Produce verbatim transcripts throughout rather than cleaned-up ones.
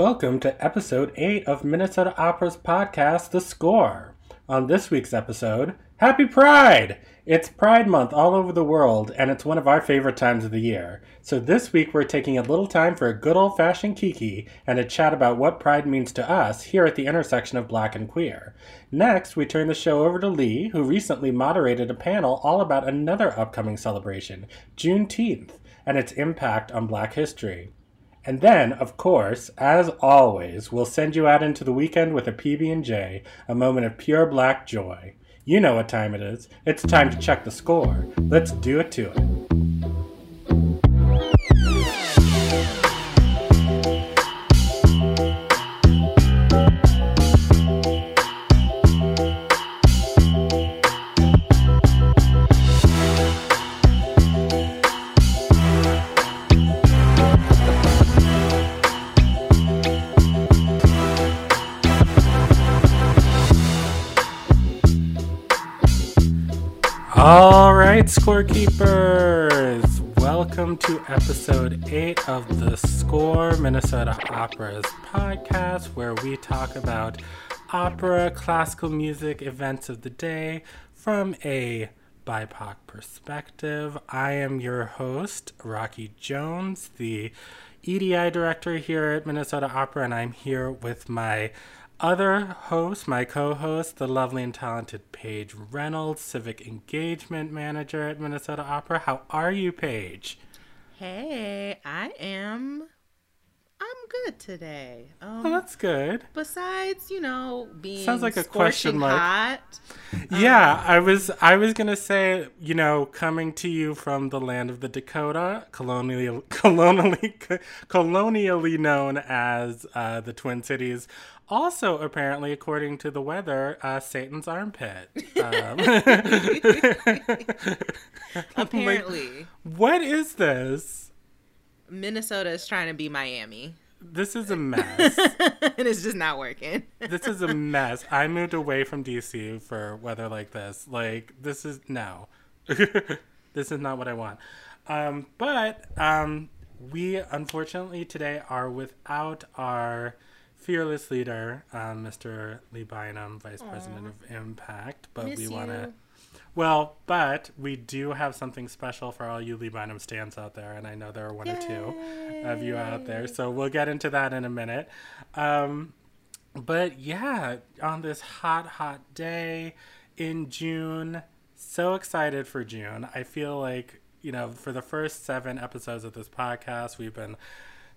Welcome to episode eight of Minnesota Opera's podcast, The Score. On this week's episode, Happy Pride! It's Pride Month all over the world, and it's one of our favorite times of the year. So this week we're taking a little time for a good old-fashioned kiki and a chat about what pride means to us here at the intersection of black and queer. Next, we turn the show over to Lee, who recently moderated a panel all about another upcoming celebration, Juneteenth, and its impact on black history. And then, of course, as always, we'll send you out into the weekend with a P B and J, a moment of pure black joy. You know what time it is. It's time to check the score. Let's do it to it. All right, scorekeepers, welcome to episode eight of The Score, Minnesota Opera's podcast, where we talk about opera, classical music, events of the day from a B I P O C perspective. I am your host, Rocky Jones, the E D I director here at Minnesota Opera, and I'm here with my other host, my co-host, the lovely and talented Paige Reynolds, Civic Engagement Manager at Minnesota Opera. How are you, Paige? Hey, I am. I'm good today. Um, oh, that's good. Besides, you know, being sounds like a question mark. Hot. Yeah, um, I was. I was gonna say, you know, coming to you from the land of the Dakota, colonially, colonially, colonially known as uh, the Twin Cities. Also, apparently, according to the weather, uh, Satan's armpit. Um, apparently. Like, what is this? Minnesota is trying to be Miami. This is a mess. And it's just not working. This is a mess. I moved away from D C for weather like this. Like, this is, no. This is not what I want. Um, but um, we, unfortunately, today are without our fearless leader, uh, Mister Lee Bynum, Vice Aww. President of Impact. But Miss we want to, well, but we do have something special for all you Lee Bynum stans out there. And I know there are one Yay. Or two of you out there. So we'll get into that in a minute. Um, but yeah, on this hot, hot day in June, so excited for June. I feel like, you know, for the first seven episodes of this podcast, we've been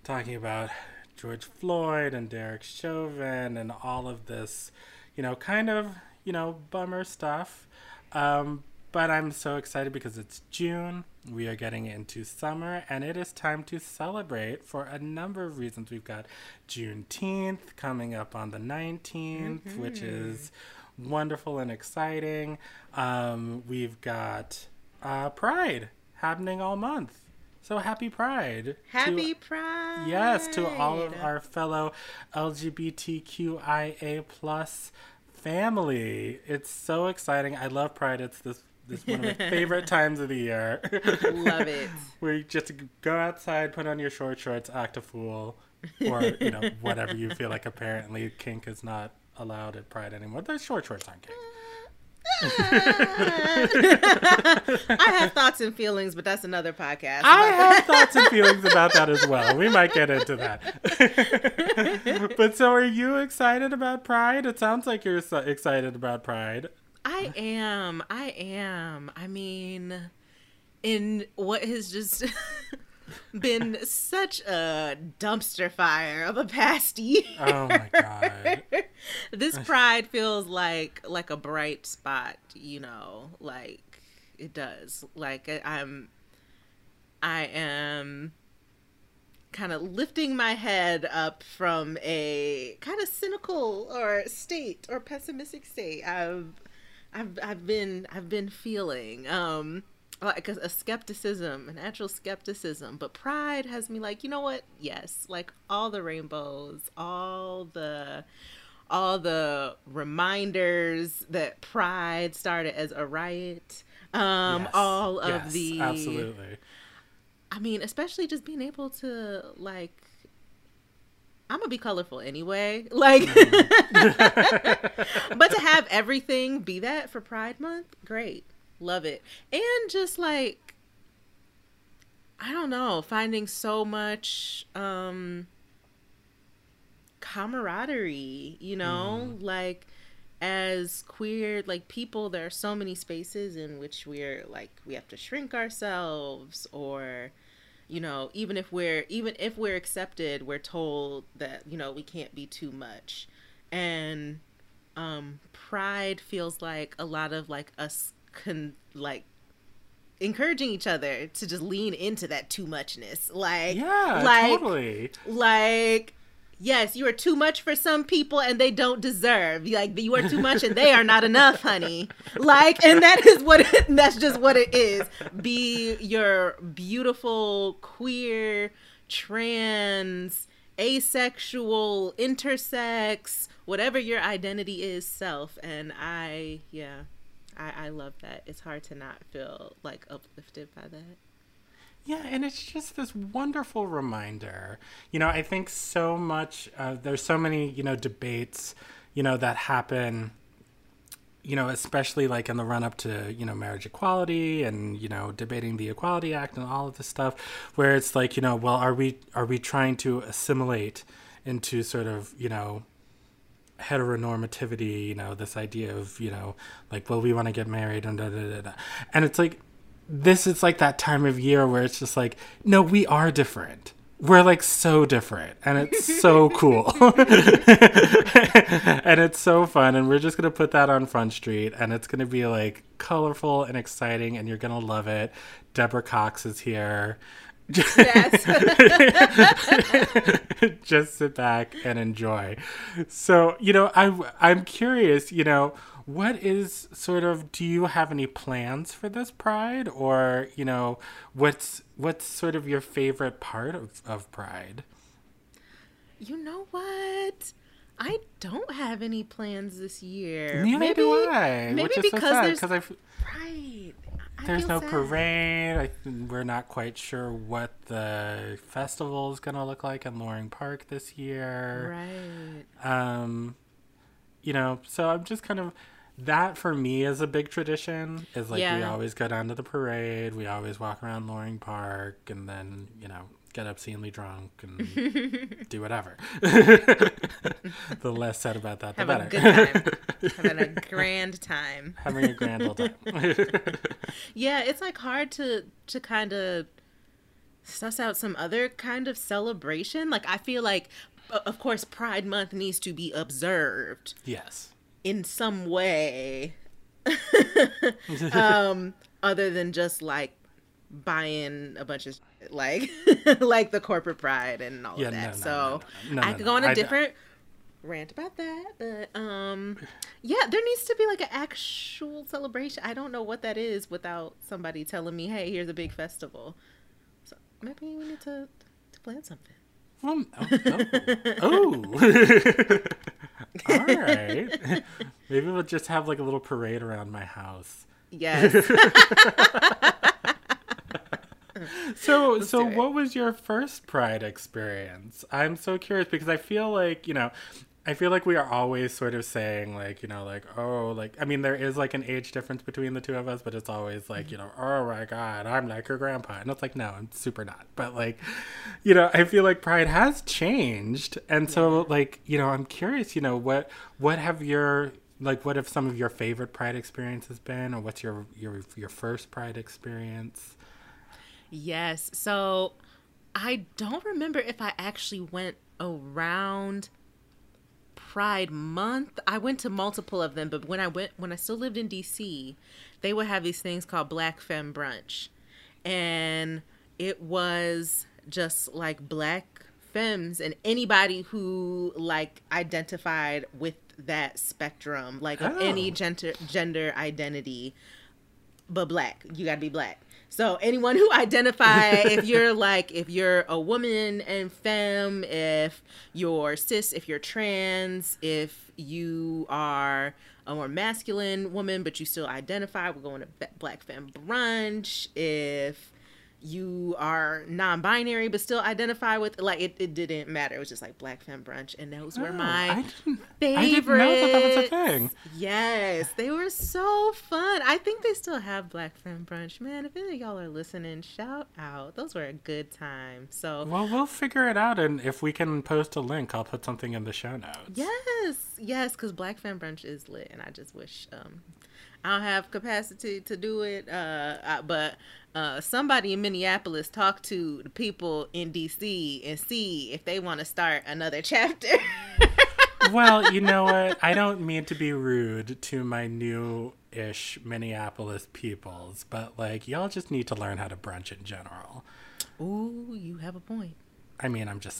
talking about George Floyd and Derek Chauvin and all of this, you know, kind of, you know, bummer stuff. Um, but I'm so excited because it's June. We are getting into summer, and it is time to celebrate for a number of reasons. We've got Juneteenth coming up on the nineteenth, mm-hmm. which is wonderful and exciting. Um, we've got uh, Pride happening all month. So happy Pride. Happy to, Pride. Yes, to all of our fellow L G B T Q I A plus family. It's so exciting. I love Pride. It's this this one of my favorite times of the year. Love it. Where you just go outside, put on your short shorts, act a fool, or you know, whatever you feel like. Apparently kink is not allowed at Pride anymore. Those short shorts aren't kink. I have thoughts and feelings, but that's another podcast. I have thoughts and feelings about that as well. We might get into that. But so are you excited about Pride? It sounds like you're so excited about Pride. I am. I am. I mean, in what has just been such a dumpster fire of a past year. Oh my God. This Pride feels like like a bright spot, you know, like it does. Like I'm I am kind of lifting my head up from a kind of cynical or state or pessimistic state I've I've I've been I've been feeling. Um like a, a skepticism, a natural skepticism, but Pride has me like, you know what? Yes, like all the rainbows, all the all the reminders that Pride started as a riot. Um, yes, all of yes, the absolutely. I mean, especially just being able to like, I'm gonna be colorful anyway, like but to have everything be that for Pride Month, great, love it. And just like, I don't know, finding so much um camaraderie, you know, mm. like as queer, like people, there are so many spaces in which we're like, we have to shrink ourselves, or you know, even if we're even if we're accepted, we're told that, you know, we can't be too much. And um Pride feels like a lot of like us can like encouraging each other to just lean into that too muchness, like yeah like totally. like yes, you are too much for some people and they don't deserve. Like, you are too much and they are not enough, honey. Like, and that is what it, that's just what it is. Be your beautiful, queer, trans, asexual, intersex, whatever your identity is, self. And I, yeah, I, I love that. It's hard to not feel like uplifted by that. Yeah, and it's just this wonderful reminder. You know, I think so much, uh, there's so many, you know, debates, you know, that happen, you know, especially like in the run up to, you know, marriage equality and, you know, debating the Equality Act and all of this stuff, where it's like, you know, well, are we, are we trying to assimilate into sort of, you know, heteronormativity, you know, this idea of, you know, like, well, we want to get married and da da da da. And it's like, this is like that time of year where it's just like, no, we are different. We're like so different, and it's so cool. And it's so fun, and we're just going to put that on Front Street, and it's going to be like colorful and exciting, and you're going to love it. Deborah Cox is here. Yes. Just sit back and enjoy. So, you know, I'm, I'm curious, you know, what is sort of, do you have any plans for this Pride, or, you know, what's, what's sort of your favorite part of, of Pride? You know what? I don't have any plans this year. Neither maybe, do I. Maybe which is because so sad, there's, 'cause I've, right. I there's no sad. parade. I, we're not quite sure what the festival is going to look like in Loring Park this year. Right. Um, you know, so I'm just kind of, that for me is a big tradition, is like yeah. we always go down to the parade, we always walk around Loring Park, and then, you know, get obscenely drunk and do whatever. The less said about that, the better. Having a good time. Having a grand time. Having a grand old time. Yeah, it's like hard to, to kind of suss out some other kind of celebration. Like, I feel like, of course, Pride Month needs to be observed. Yes. In some way. um, other than just like buying a bunch of shit, like like the corporate pride and all yeah, of that. No, no, so no, no, no, no, I could no, go on a I different don't. rant about that. But um, yeah, there needs to be like an actual celebration. I don't know what that is without somebody telling me, hey, here's a big festival. So maybe we need to, to plan something. Um, oh, oh. oh. All right. Maybe we'll just have like a little parade around my house. Yes. so Let's so what was your first Pride experience? I'm so curious, because I feel like, you know, I feel like we are always sort of saying like, you know, like, oh, like, I mean, there is like an age difference between the two of us, but it's always like, you know, oh my God, I'm like your grandpa. And it's like, no, I'm super not. But like, you know, I feel like Pride has changed. And so yeah. like, you know, I'm curious, you know, what, what have your, like, what have some of your favorite Pride experiences been, or what's your, your, your first Pride experience? Yes. So I don't remember if I actually went around Pride Month. I went to multiple of them, but when I went, when I still lived in D C, they would have these things called Black Femme Brunch. And it was just like Black femmes and anybody who like identified with that spectrum, like of oh. any gender, gender identity, but Black, you gotta be Black. So anyone who identify, if you're like, if you're a woman and femme, if you're cis, if you're trans, if you are a more masculine woman, but you still identify, we're going to Black Femme Brunch. If you are non-binary but still identify with, like, it, it didn't matter. It was just like Black Femme Brunch, and those oh, were my favorites. I didn't know that that was a thing. Yes, they were so fun. I think they still have Black Femme Brunch. Man, if any of y'all are listening, shout out. Those were a good time. So, well, we'll figure it out, and if we can post a link, I'll put something in the show notes. Yes, yes, because Black Femme Brunch is lit, and I just wish um, I don't have capacity to do it, uh, I, but... Uh, somebody in Minneapolis talk to the people in D C and see if they want to start another chapter. Well, you know what? I don't mean to be rude to my new-ish Minneapolis peoples, but, like, y'all just need to learn how to brunch in general. Ooh, you have a point. I mean, I'm just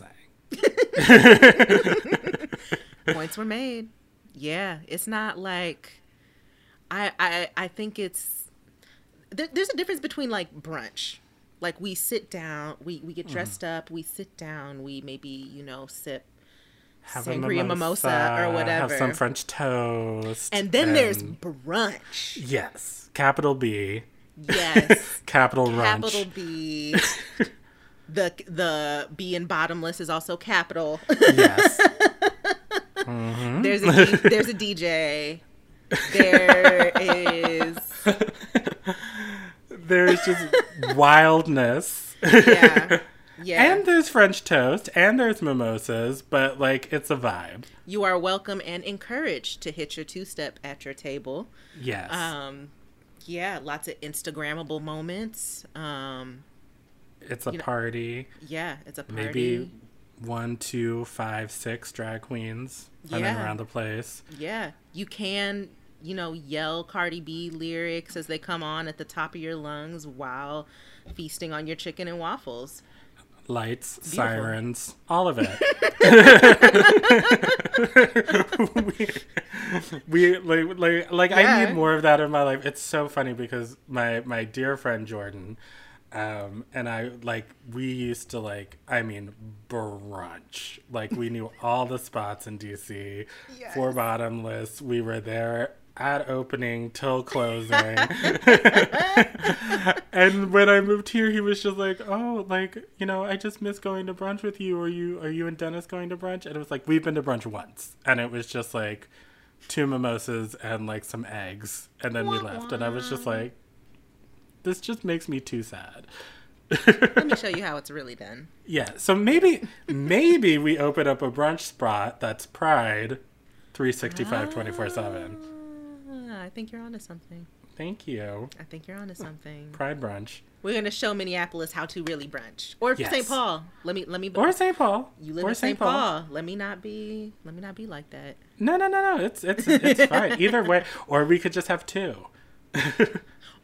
saying. Points were made. Yeah, it's not like... I, I, I think it's... There's a difference between, like, brunch. Like, we sit down, we, we get dressed mm. up, we sit down, we maybe, you know, sip have sangria a mimosa, mimosa or whatever. Have some French toast. And then and... there's brunch. Yes. Capital B. Yes. Capital brunch. Capital B. the, the B in bottomless is also capital. Yes. Mm-hmm. There's a D, there's a D J. There is... There's just wildness. Yeah. Yeah. And there's French toast and there's mimosas, but, like, it's a vibe. You are welcome and encouraged to hit your two-step at your table. Yes. Um, yeah, lots of Instagrammable moments. Um, it's a party. Know. Yeah, it's a party. Maybe one, two, five, six drag queens running yeah. around the place. Yeah. You can... you know, yell Cardi B lyrics as they come on at the top of your lungs while feasting on your chicken and waffles. Lights, beautiful. Sirens, all of it. we, we like, like, like yeah. I need more of that in my life. It's so funny because my, my dear friend Jordan um, and I, like, we used to, like, I mean, brunch. Like, we knew all the spots in D C Yes. For bottomless, we were there at opening till closing. And when I moved here, he was just like, oh, like, you know, I just miss going to brunch with you. Are you are you and Dennis going to brunch? And it was like, we've been to brunch once, and it was just like two mimosas and, like, some eggs, and then we left. And I was just like, this just makes me too sad. Let me show you how it's really done. Yeah, so maybe maybe we open up a brunch spot that's Pride three sixty-five twenty-four seven. I think you're onto something. Thank you. I think you're onto something. Pride brunch. We're gonna show Minneapolis how to really brunch, or yes. Saint Paul. Let me let me. Or Saint Paul. You live or in Saint Paul. Paul. Let me not be. Let me not be like that. No, no, no, no. It's it's it's fine. Either way, or we could just have two.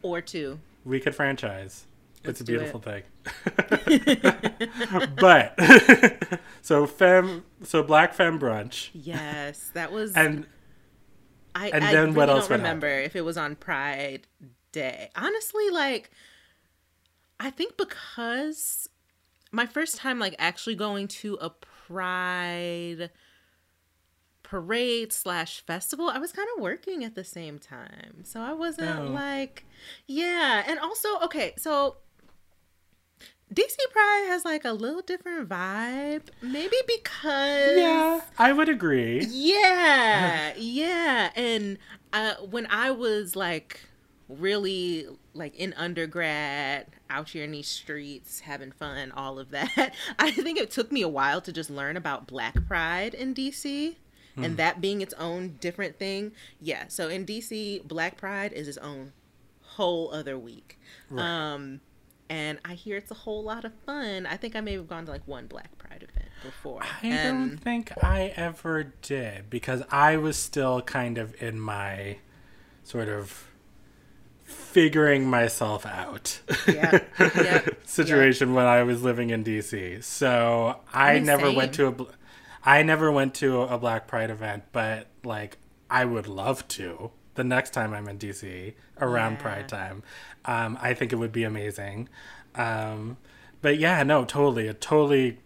Or two. We could franchise. Let's it's a beautiful it. Thing. But so femme, so Black Femme Brunch. Yes, that was and. I, and I then really what else don't remember happen? If it was on Pride Day. Honestly, like, I think because my first time, like, actually going to a Pride parade slash festival, I was kind of working at the same time. So I wasn't oh. like, yeah. And also, okay, so D C Pride has, like, a little different vibe, maybe because... Yeah, I would agree. Yeah, yeah. And uh, when I was, like, really, like, in undergrad, out here in these streets, having fun, all of that, I think it took me a while to just learn about Black Pride in D C, hmm. and that being its own different thing. Yeah, so in D C, Black Pride is its own whole other week. Right. Um... And I hear it's a whole lot of fun. I think I may have gone to, like, one Black Pride event before. I and... don't think I ever did, because I was still kind of in my sort of figuring myself out yep. Yep. situation yep. when I was living in D C. So I Insane. never went to a, I never went to a Black Pride event, but, like, I would love to. The next time I'm in D C around yeah. Pride time, um, I think it would be amazing. Um, but yeah, no, totally. A totally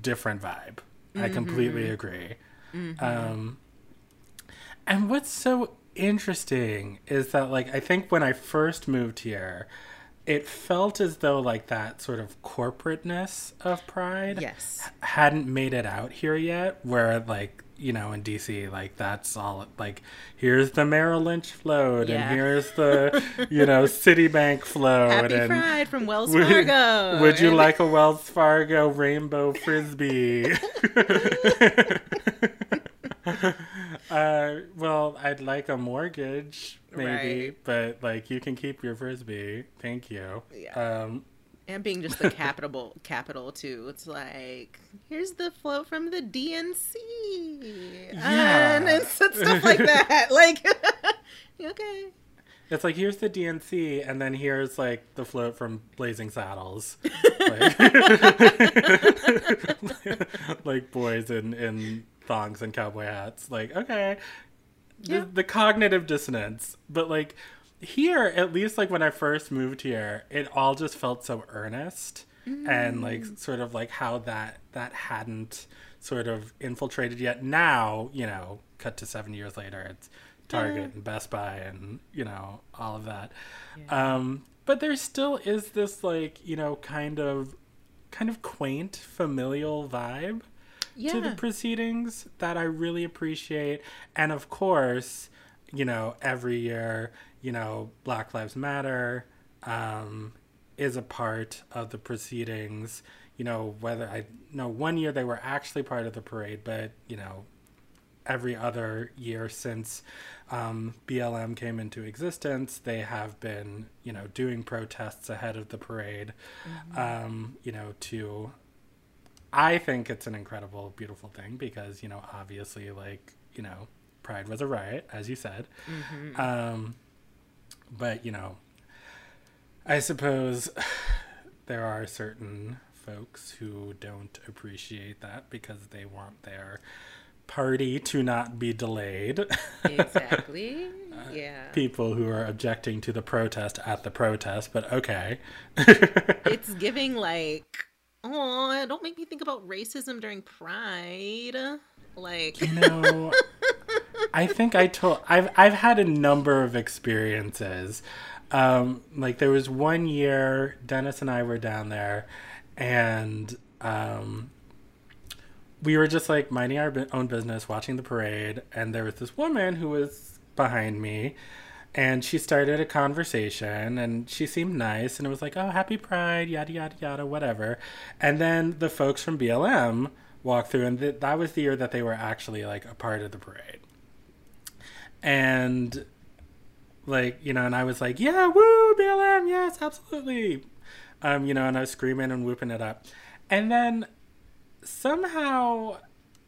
different vibe. Mm-hmm. I completely agree. Mm-hmm. Um, and what's so interesting is that, like, I think when I first moved here, it felt as though like that sort of corporateness of Pride yes. hadn't made it out here yet, where like, you know, in D C, like that's all like, here's the Merrill Lynch float yeah. and here's the, you know, Citibank float. Happy and Pride from Wells Fargo. Would, would you like a Wells Fargo rainbow frisbee? uh, well, I'd like a mortgage maybe, right. but like you can keep your frisbee. Thank you. Yeah. Um, And being just the capital, capital too. It's like, here's the float from the D N C. Yeah. And, and stuff like that. Like, okay. It's like, here's the D N C, and then here's, like, the float from Blazing Saddles. Like, like boys in, in thongs and cowboy hats. Like, okay. Yeah. The, the cognitive dissonance. But, like... Here, at least, like, when I first moved here, it all just felt so earnest mm. and, like, sort of, like, how that that hadn't sort of infiltrated yet. Now, you know, cut to seven years later, it's Target uh. and Best Buy and, you know, all of that. Yeah. Um, but there still is this, like, you know, kind of, kind of quaint, familial vibe yeah. to the proceedings that I really appreciate. And, of course, you know, every year... you know, Black Lives Matter um, is a part of the proceedings, you know, whether I know one year they were actually part of the parade, but, you know, every other year since um, B L M came into existence, they have been, you know, doing protests ahead of the parade, mm-hmm. um, you know, to, I think it's an incredible, beautiful thing because, you know, obviously, like, you know, Pride was a riot, as you said. Mm-hmm. Um, But, you know, I suppose there are certain folks who don't appreciate that because they want their party to not be delayed. Exactly. Yeah. Uh, people who are objecting to the protest at the protest, but okay. It's giving like, oh, don't make me think about racism during Pride. Like, you know. I think I told I've I've had a number of experiences. Um, like there was one year Dennis and I were down there, and um, we were just like minding our own business, watching the parade, and there was this woman who was behind me, and she started a conversation, and she seemed nice, and it was like, oh, happy Pride, yada yada yada, whatever, and then the folks from B L M walked through, and th- that was the year that they were actually like a part of the parade. And like, you know, and I was like, yeah, woo, B L M, yes, absolutely. Um, you know, and I was screaming and whooping it up. And then somehow,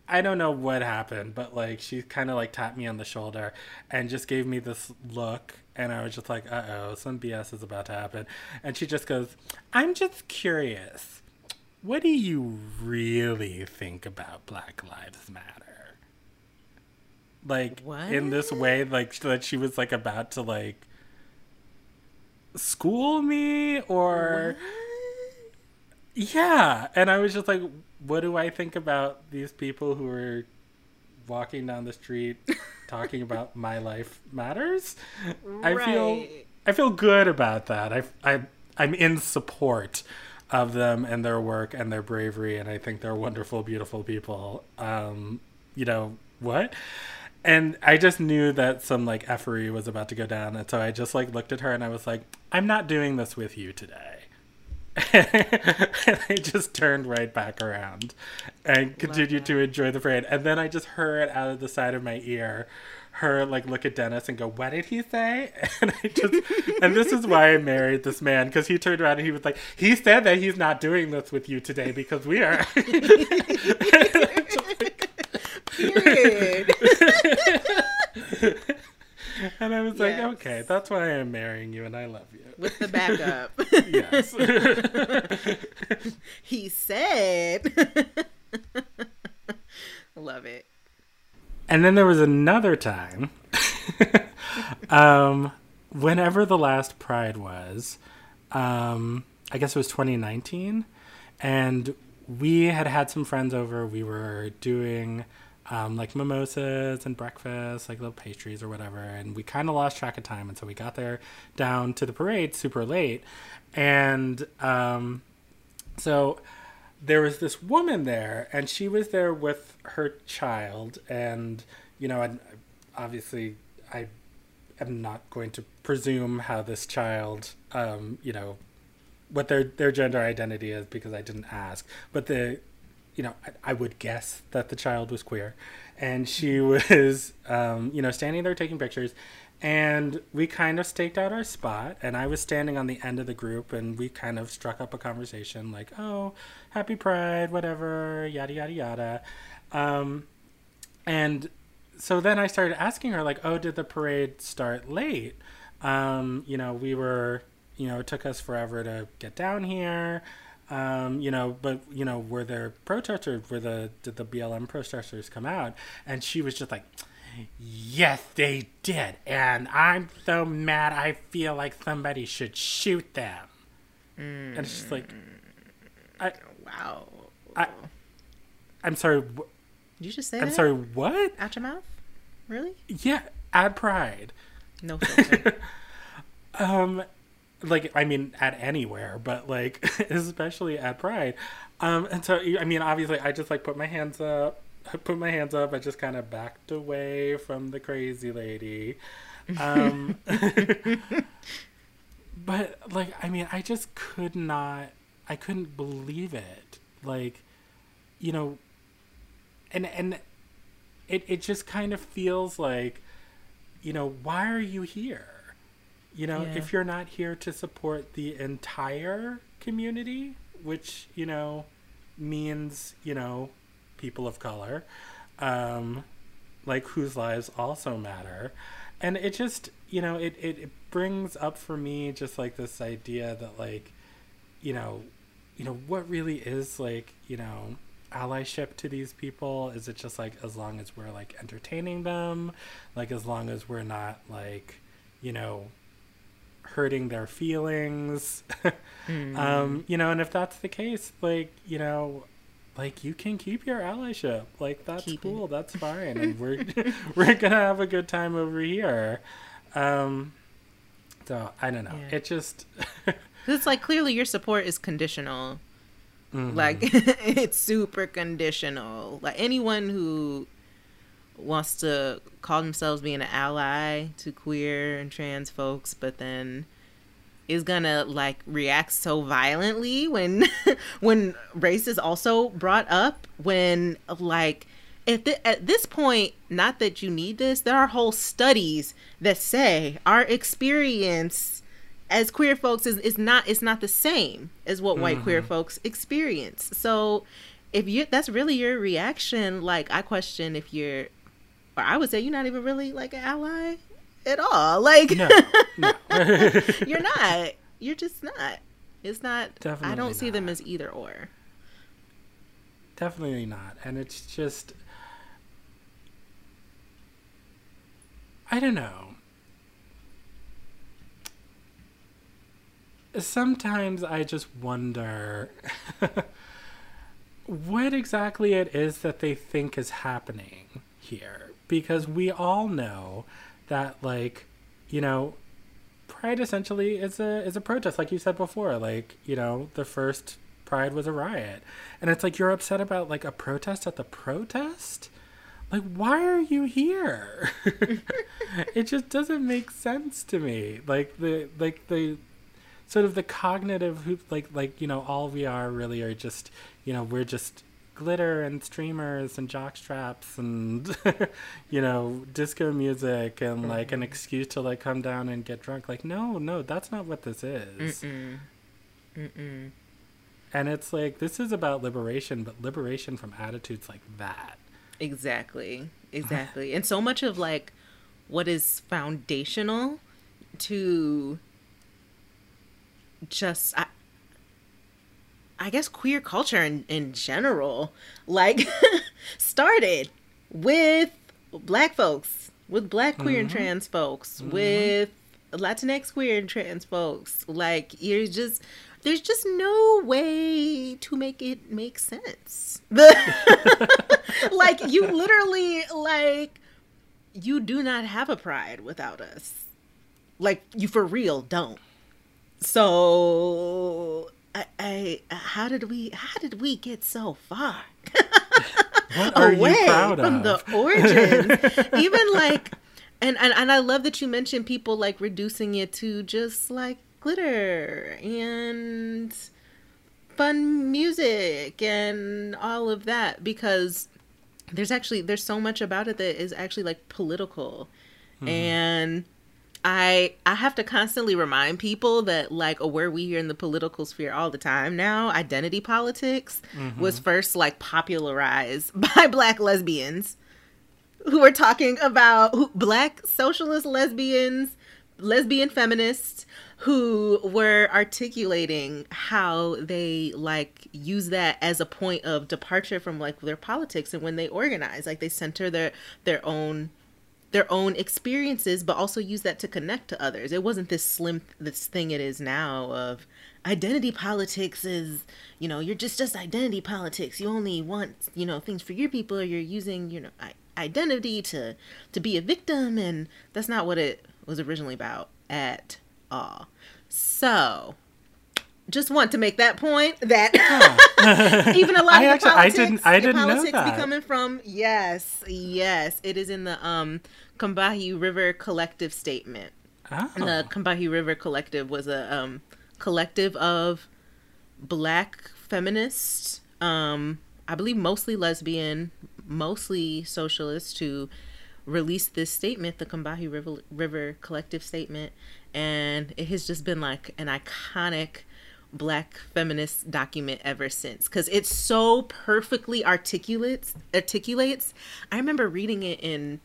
I don't know what happened, but like, she kind of like tapped me on the shoulder and just gave me this look. And I was just like, uh-oh, some B S is about to happen. And she just goes, I'm just curious. What do you really think about Black Lives Matter? Like, what? In this way, like, that she was, like, about to, like, school me or... What? Yeah. And I was just like, what do I think about these people who are walking down the street talking about my life matters? Right. I feel I feel good about that. I, I, I'm in support of them and their work and their bravery, and I think they're wonderful, beautiful people. Um, you know, what? And I just knew that some, like, effery was about to go down. And so I just, like, looked at her and I was like, I'm not doing this with you today. And I just turned right back around and continued to enjoy the parade. And then I just heard out of the side of my ear her, like, look at Dennis and go, what did he say? And I just, and this is why I married this man, because he turned around and he was like, he said that he's not doing this with you today because we are. Period. And I was yes. like, okay, that's why I'm marrying you and I love you. With the backup. Yes. He said. Love it. And then there was another time, um, whenever the last Pride was, um, I guess it was twenty nineteen, and we had had some friends over. We were doing um, like mimosas and breakfast, like little pastries or whatever. And we kind of lost track of time. And so we got there down to the parade super late. And um, so there was this woman there, and she was there with her child. And, you know, and obviously I am not going to presume how this child, um, you know, what their, their gender identity is, because I didn't ask. But the, you know, I, I would guess that the child was queer. And she was, um, you know, standing there taking pictures. And we kind of staked out our spot, and I was standing on the end of the group, and we kind of struck up a conversation like, oh, happy Pride, whatever, yada, yada, yada. Um, and so then I started asking her like, oh, did the parade start late? Um, you know, we were, you know, it took us forever to get down here. Um, you know, but, you know, were there protesters? Were the, did the B L M protesters come out? And she was just like, yes, they did. And I'm so mad. I feel like somebody should shoot them. Mm. And it's just like, I, wow. I, I'm sorry. Wh- Did you just say I'm that? sorry, what? Out your mouth? Really? Yeah, at Pride. No filter. um, like, I mean, at anywhere, but like, especially at Pride. Um, and so, I mean, obviously I just like put my hands up. I put my hands up. I just kind of backed away from the crazy lady. Um, but like, I mean, I just could not, I couldn't believe it. Like, you know, and and it, it just kind of feels like, you know, why are you here? You know, yeah. If you're not here to support the entire community, which, you know, means, you know, people of color, um, like whose lives also matter. And it just, you know, it, it, it brings up for me just like this idea that like, you know, you know, what really is like, you know, allyship to these people? Is it just like, as long as we're like entertaining them, like as long as we're not like, you know, hurting their feelings? mm. Um you know, and if that's the case, like, you know, like you can keep your allyship, like that's keep cool it. That's fine. And we're we're gonna have a good time over here. Um so I don't know. Yeah. It just it's like clearly your support is conditional. Mm-hmm. Like it's super conditional. Like anyone who wants to call themselves being an ally to queer and trans folks, but then is gonna like react so violently when when race is also brought up. When like at th- at this point, not that you need this, there are whole studies that say our experience as queer folks is, is not it's not the same as what white mm-hmm. queer folks experience. So if you that's really your reaction, like I question if you're, or I would say you're not even really like an ally at all. Like no, no. You're not. You're just not. It's not. Definitely I don't not. see them as either or. Definitely not. And it's just, I don't know. Sometimes I just wonder what exactly it is that they think is happening here, because we all know that, like, you know, Pride essentially is a is a protest, like you said before. Like, you know, the first Pride was a riot, and it's like you're upset about like a protest at the protest. Like, why are you here? It just doesn't make sense to me. Like the like the. Sort of the cognitive hoop, like, like, you know, all we are really are just, you know, we're just glitter and streamers and jock straps and, you know, disco music and, mm-hmm. like, an excuse to, like, come down and get drunk. Like, no, no, that's not what this is. Mm-mm. Mm-mm. And it's like, this is about liberation, but liberation from attitudes like that. Exactly. Exactly. And so much of, like, what is foundational to... just I, I guess queer culture in, in general, like started with Black folks, with Black queer mm-hmm. and trans folks, mm-hmm. with Latinx queer and trans folks. Like, you're just there's just no way to make it make sense. Like, you literally, like, you do not have a pride without us. Like, you for real don't. So I, I how did we how did we get so far away from the origins? Even like, and, and and I love that you mentioned people like reducing it to just like glitter and fun music and all of that, because there's actually there's so much about it that is actually like political. Hmm. And I I have to constantly remind people that, like, a word we hear in the political sphere all the time now, identity politics, mm-hmm. was first like popularized by Black lesbians who were talking about who, Black socialist lesbians, lesbian feminists who were articulating how they like use that as a point of departure from like their politics, and when they organize, like, they center their their own. their own experiences, but also use that to connect to others. It wasn't this slim, this thing it is now of identity politics is, you know, you're just, just identity politics. You only want, you know, things for your people, or you're using, you know, identity to, to be a victim. And that's not what it was originally about at all. So just want to make that point that oh. even a lot I of actually, politics, I didn't, I didn't politics know that. Be coming from, yes, yes, it is in the um, Combahee River Collective statement. Oh. And the Combahee River Collective was a um, collective of Black feminists, um, I believe mostly lesbian, mostly socialists, who released this statement, the Combahee River, River Collective statement, and it has just been like an iconic Black feminist document ever since, because it so perfectly articulates articulates I remember reading it in,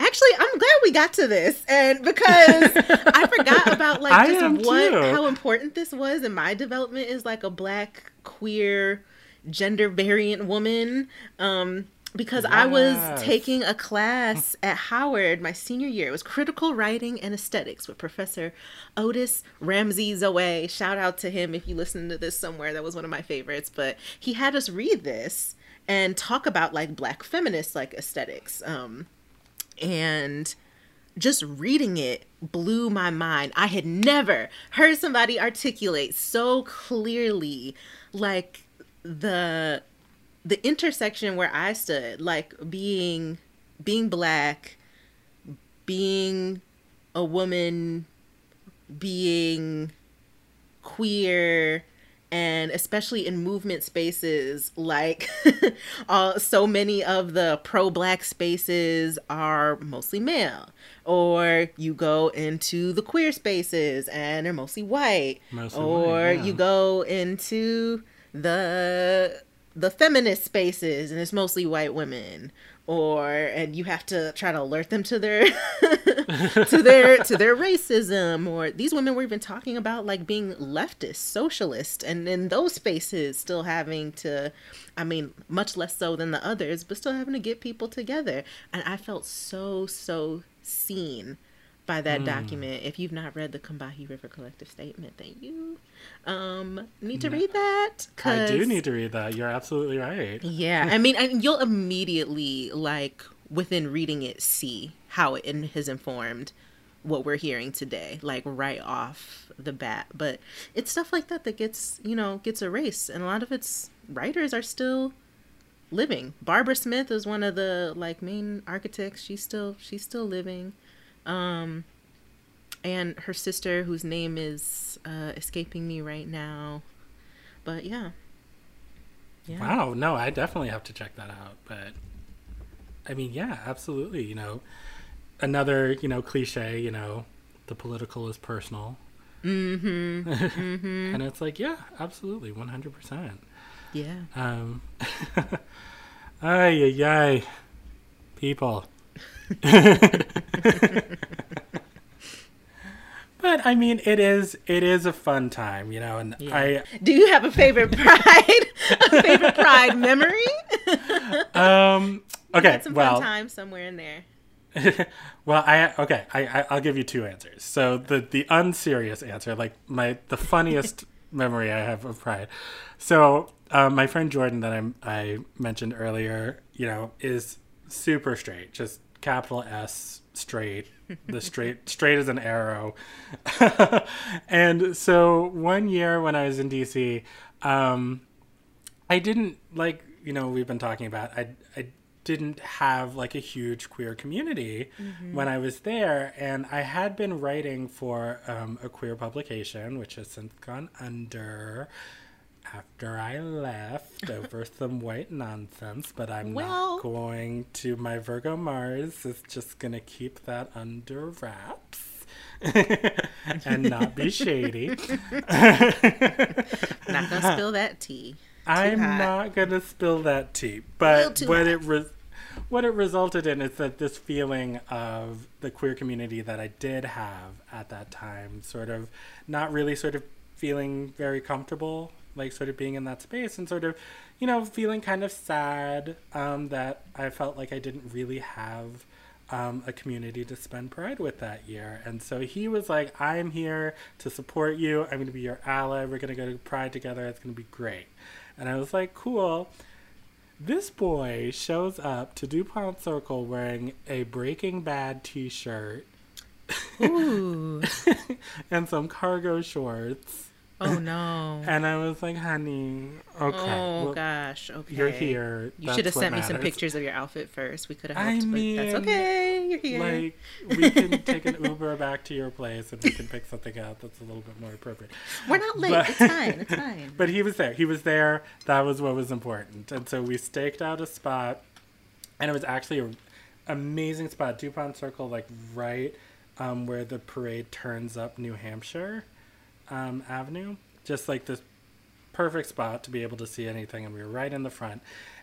actually, I'm glad we got to this, and because I forgot about like just what too. how important this was in my development as like a Black queer gender variant woman, um because yes. I was taking a class at Howard my senior year. It was critical writing and aesthetics with Professor Otis Ramsey-Zoay. Shout out to him if you listen to this somewhere. That was one of my favorites. But he had us read this and talk about like Black feminist like aesthetics. Um, and just reading it blew my mind. I had never heard somebody articulate so clearly like the... the intersection where I stood, like being, being Black, being a woman, being queer, and especially in movement spaces, like all, so many of the pro-Black spaces are mostly male, or you go into the queer spaces and they're mostly white, mostly or white, yeah. you go into the... the feminist spaces and it's mostly white women, or and you have to try to alert them to their to their to their racism, or these women were even talking about like being leftist socialist, and in those spaces still having to, I mean, much less so than the others, but still having to get people together. And I felt so so seen by that mm. document. If you've not read the Combahee River Collective Statement, then you um, need to no. read that. I do need to read that. You're absolutely right. Yeah. I mean, I, you'll immediately, like, within reading it, see how it in, has informed what we're hearing today, like, right off the bat. But it's stuff like that that gets, you know, gets erased. And a lot of its writers are still living. Barbara Smith is one of the, like, main architects. She's still, she's still living. Um, and her sister, whose name is uh, escaping me right now, but yeah. yeah. Wow, no, I definitely have to check that out. But I mean, yeah, absolutely. You know, another you know cliche. You know, the political is personal. Mm-hmm. mm-hmm. And it's like, yeah, absolutely, one hundred percent. Yeah. Um. Ay yay, people. But I mean, it is it is a fun time, you know. And yeah. I do you have a favorite pride, a favorite pride memory? um. Okay. Had some well, fun time somewhere in there. well, I okay. I, I I'll give you two answers. So the the unserious answer, like my the funniest memory I have of Pride. So um, my friend Jordan that I I mentioned earlier, you know, is super straight, just capital S straight, the straight straight as an arrow. And so one year when I was in D C, um, I didn't like, you know, we've been talking about, I I didn't have like a huge queer community mm-hmm. when I was there. And I had been writing for um, a queer publication, which has since gone under after I left over some white nonsense, but I'm well, not going to, my Virgo Mars is just going to keep that under wraps and not be shady. Not going to spill that tea. I'm hot. Not going to spill that tea, but what hot. it was. What it resulted in is that this feeling of the queer community that I did have at that time, sort of not really sort of feeling very comfortable, like sort of being in that space and sort of, you know, feeling kind of sad um, that I felt like I didn't really have um, a community to spend Pride with that year. And so he was like, I'm here to support you. I'm going to be your ally. We're going to go to Pride together. It's going to be great. And I was like, cool. This boy shows up to DuPont Circle wearing a Breaking Bad t-shirt. Ooh. And some cargo shorts. Oh, no. And I was like, honey, okay. Oh, well, gosh, okay. You're here. You should have sent me matters. some pictures of your outfit first. We could have helped, I mean, but that's okay. You're here. Like, we can take an Uber back to your place and we can pick something out that's a little bit more appropriate. We're not late. But, it's fine. It's fine. But he was there. He was there. That was what was important. And so we staked out a spot. And it was actually an amazing spot. DuPont Circle, like, right um, where the parade turns up New Hampshire. Um, Avenue, just like this perfect spot to be able to see anything, and we were right in the front.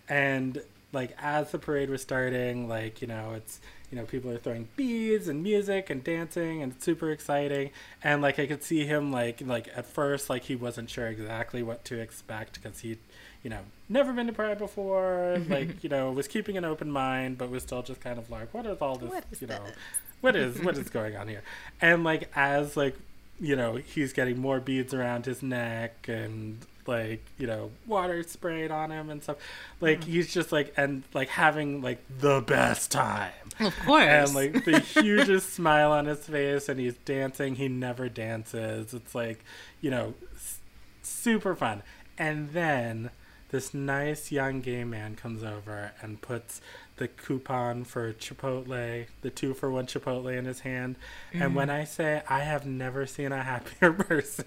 And like as the parade was starting, like, you know, it's, you know, people are throwing beads and music and dancing, and it's super exciting. And like I could see him like like at first like he wasn't sure exactly what to expect because he, you know, never been to Pride before, like, you know, was keeping an open mind, but was still just kind of like, what is all this? What is you this? know, what is what is going on here? And like as like, you know, he's getting more beads around his neck and like, you know, water sprayed on him and stuff. Like, mm-hmm. he's just like, and like having like the best time. Of course. And like the hugest smile on his face, and he's dancing. He never dances. It's like, you know, s- super fun. And then this nice young gay man comes over and puts the coupon for Chipotle, the two for one Chipotle in his hand. Mm. And when I say I have never seen a happier person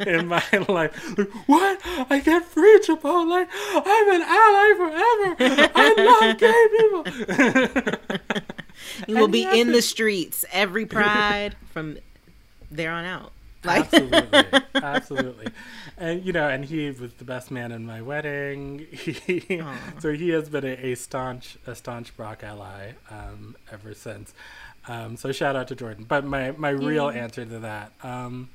in my life, like, what? I get free Chipotle? I'm an ally forever. I love gay people. You will and be in to... the streets every Pride from there on out. Like... Absolutely. Absolutely. And, you know, and he was the best man in my wedding. He, so he has been a, a staunch, a staunch Brock ally um, ever since. Um, so shout out to Jordan. But my, my real mm. answer to that, um,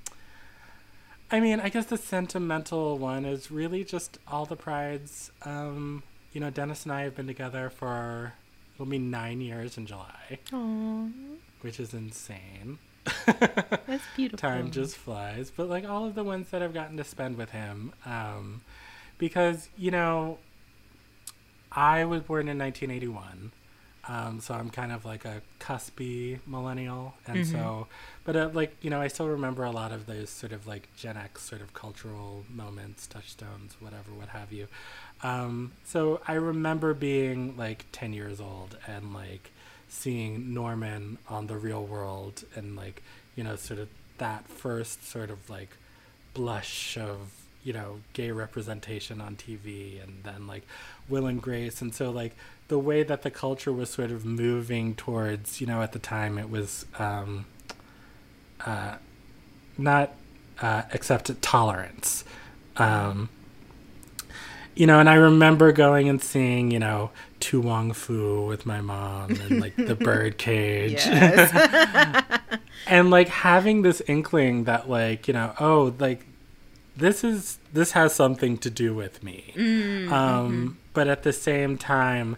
I mean, I guess the sentimental one is really just all the Prides. Um, you know, Dennis and I have been together for, it'll be nine years in July, Aww. which is insane. That's beautiful. Time just flies. But like all of the ones that I've gotten to spend with him, um, because, you know, I was born in nineteen eighty-one, um, so I'm kind of like a cuspy millennial, and mm-hmm. so, but uh, like, you know, I still remember a lot of those sort of like Gen X sort of cultural moments, touchstones, whatever, what have you. Um, so I remember being like ten years old and like seeing Norman on The Real World, and like, you know, sort of that first sort of like blush of, you know, gay representation on T V, and then like Will and Grace. And so like the way that the culture was sort of moving towards, you know, at the time it was um uh not uh accepted tolerance, um you know, and I remember going and seeing, you know, Tu Wong Fu with my mom, and like The Birdcage. And like having this inkling that like, you know, oh, like this is, this has something to do with me. Mm-hmm. Um, but at the same time,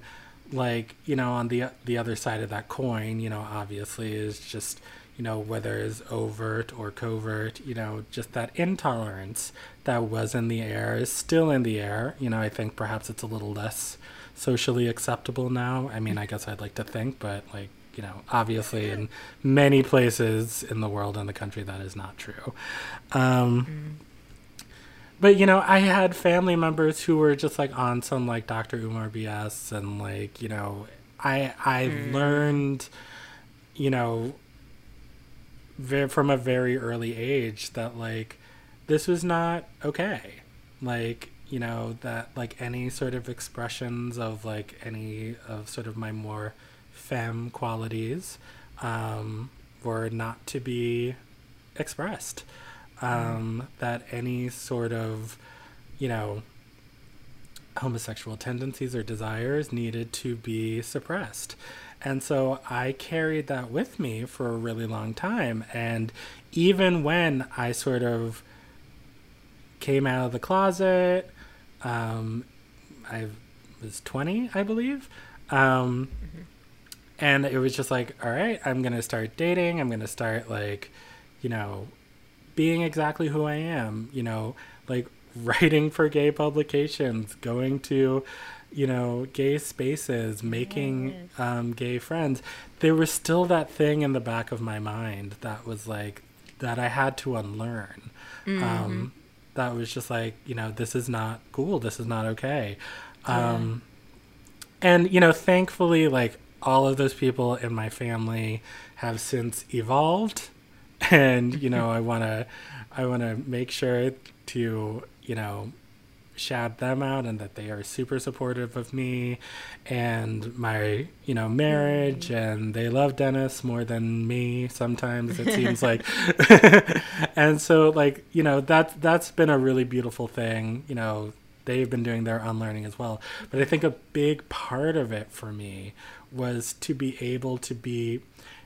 like, you know, on the the other side of that coin, you know, obviously is just, you know, whether it's overt or covert, you know, just that intolerance that was in the air is still in the air. You know, I think perhaps it's a little less socially acceptable now. I mean, I guess I'd like to think, but like, you know, obviously in many places in the world and the country that is not true. Um, mm. But, you know, I had family members who were just, like, on some, like, Doctor Umar B S and, like, you know, I I mm. learned, you know, ve- from a very early age that, like, this was not okay. Like, you know, that, like, any sort of expressions of, like, any of sort of my more femme qualities um, were not to be expressed. Um, that any sort of, you know, homosexual tendencies or desires needed to be suppressed. And so I carried that with me for a really long time. And even when I sort of came out of the closet, um, I was twenty, I believe. Um, mm-hmm. And it was just like, all right, I'm going to start dating. I'm going to start, like, you know, being exactly who I am, you know, like writing for gay publications, going to, you know, gay spaces, making yes. um, gay friends. There was still that thing in the back of my mind that was like, that I had to unlearn. Mm-hmm. Um, that was just like, you know, this is not cool. This is not okay. Um, yeah. And, you know, thankfully, like all of those people in my family have since evolved. And, you know, I want to I want to make sure to, you know, shout them out and that they are super supportive of me and my, you know, marriage. And they love Dennis more than me sometimes, it seems like. And so, like, you know, that, that's been a really beautiful thing. You know, they've been doing their unlearning as well. But I think a big part of it for me was to be able to be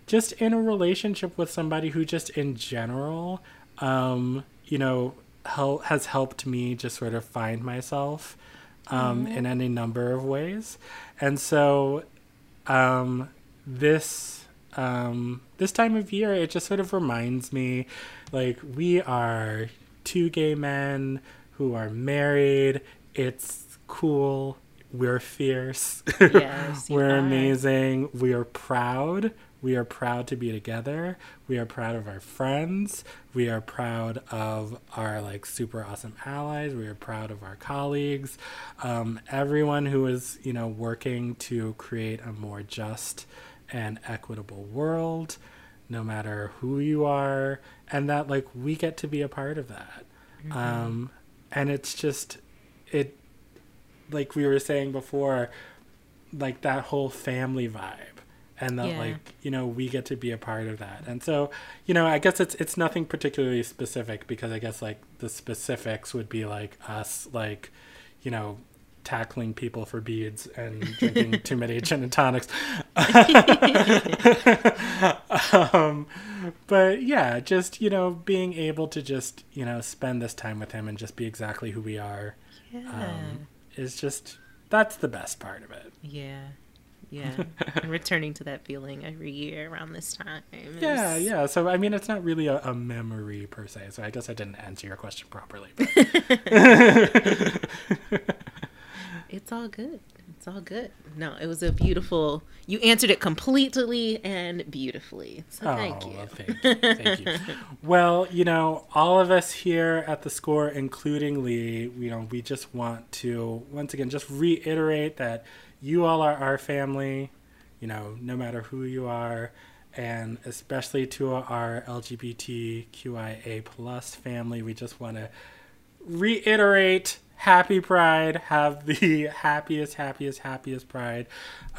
just in a relationship with somebody who just in general, um, you know, hel- has helped me just sort of find myself um, mm-hmm. in any number of ways. And so um, this um, this time of year, it just sort of reminds me, like, we are two gay men who are married. It's cool. We're fierce. Yes, we're are. amazing. We are proud. We are proud to be together. We are proud of our friends. We are proud of our, like, super awesome allies. We are proud of our colleagues. Um, everyone who is, you know, working to create a more just and equitable world, no matter who you are. And that, like, we get to be a part of that. Mm-hmm. Um, and it's just, it, like we were saying before, like that whole family vibe. And that, yeah. like, you know, we get to be a part of that. And so, you know, I guess it's it's nothing particularly specific because I guess, like, the specifics would be, like, us, like, you know, tackling people for beads and drinking too many gin and tonics. um, but, yeah, just, you know, being able to just, you know, spend this time with him and just be exactly who we are yeah. um, is just, that's the best part of it. Yeah. Yeah, and returning to that feeling every year around this time. Is... Yeah, yeah. So, I mean, it's not really a, a memory per se. So I guess I didn't answer your question properly. But... It's all good. It's all good. No, it was a beautiful, you answered it completely and beautifully. So oh, thank you. Well, thank you. Thank you. Well, you know, all of us here at The Score, including Lee, you know, we just want to, once again, just reiterate that you all are our family, you know, no matter who you are, and especially to our L G B T Q I A plus family, we just want to reiterate happy Pride, have the happiest, happiest, happiest Pride.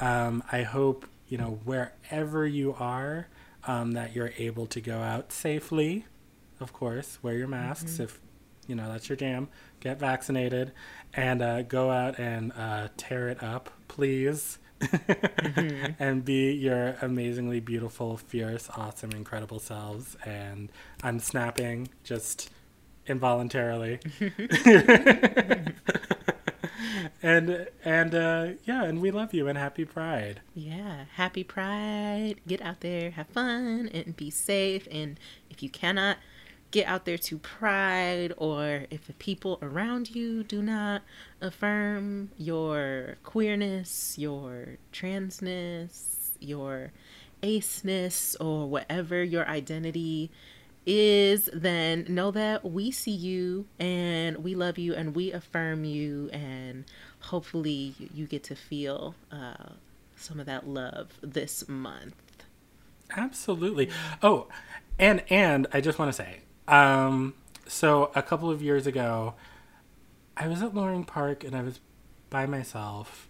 Um, I hope, you know, wherever you are, um, that you're able to go out safely. Of course, wear your masks mm-hmm. if, you know, that's your jam. Get vaccinated and uh, go out and uh, tear it up, please. mm-hmm. And be your amazingly beautiful, fierce, awesome, incredible selves. And I'm snapping just involuntarily. and and uh, yeah, and we love you, and happy Pride. Yeah, happy Pride. Get out there, have fun, and be safe. And if you cannot get out there to Pride, or if the people around you do not affirm your queerness, your transness, your aceness, or whatever your identity is, then know that we see you and we love you and we affirm you, and hopefully you get to feel uh, some of that love this month. Absolutely. Oh, and and I just want to say, um, so a couple of years ago, I was at Loring Park and I was by myself.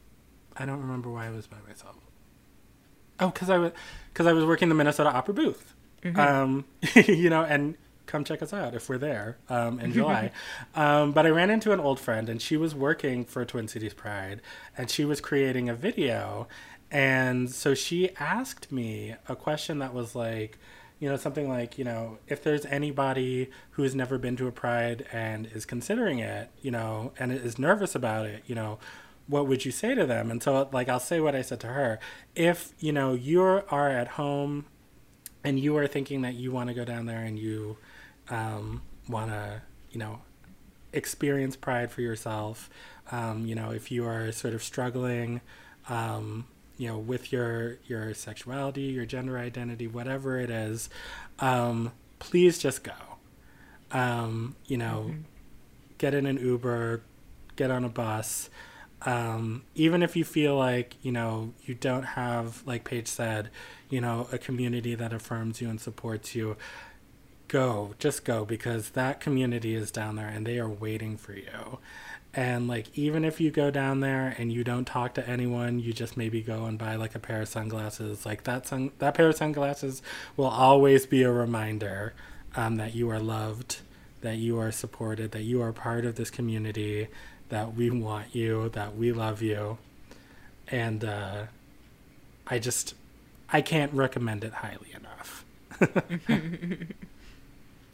I don't remember why I was by myself. Oh, because I was because I was working the Minnesota Opera booth. Mm-hmm. Um, you know, and come check us out if we're there um, in July. um, but I ran into an old friend, and she was working for Twin Cities Pride, and she was creating a video. And so she asked me a question that was like, you know, something like, you know, if there's anybody who has never been to a Pride and is considering it, you know, and is nervous about it, you know, what would you say to them? And so, like, I'll say what I said to her. If, you know, you are at home and you are thinking that you want to go down there and you um, want to, you know, experience Pride for yourself. Um, you know, if you are sort of struggling, um, you know, with your your sexuality, your gender identity, whatever it is, um, please just go. Um, you know, mm-hmm. Get in an Uber, get on a bus. Um, even if you feel like, you know, you don't have, like Paige said, you know, a community that affirms you and supports you, go, just go, because that community is down there and they are waiting for you. And like, even if you go down there and you don't talk to anyone, you just maybe go and buy like a pair of sunglasses, like that sun, that pair of sunglasses will always be a reminder, um, that you are loved, that you are supported, that you are part of this community, that we want you, that we love you. And uh, I just, I can't recommend it highly enough.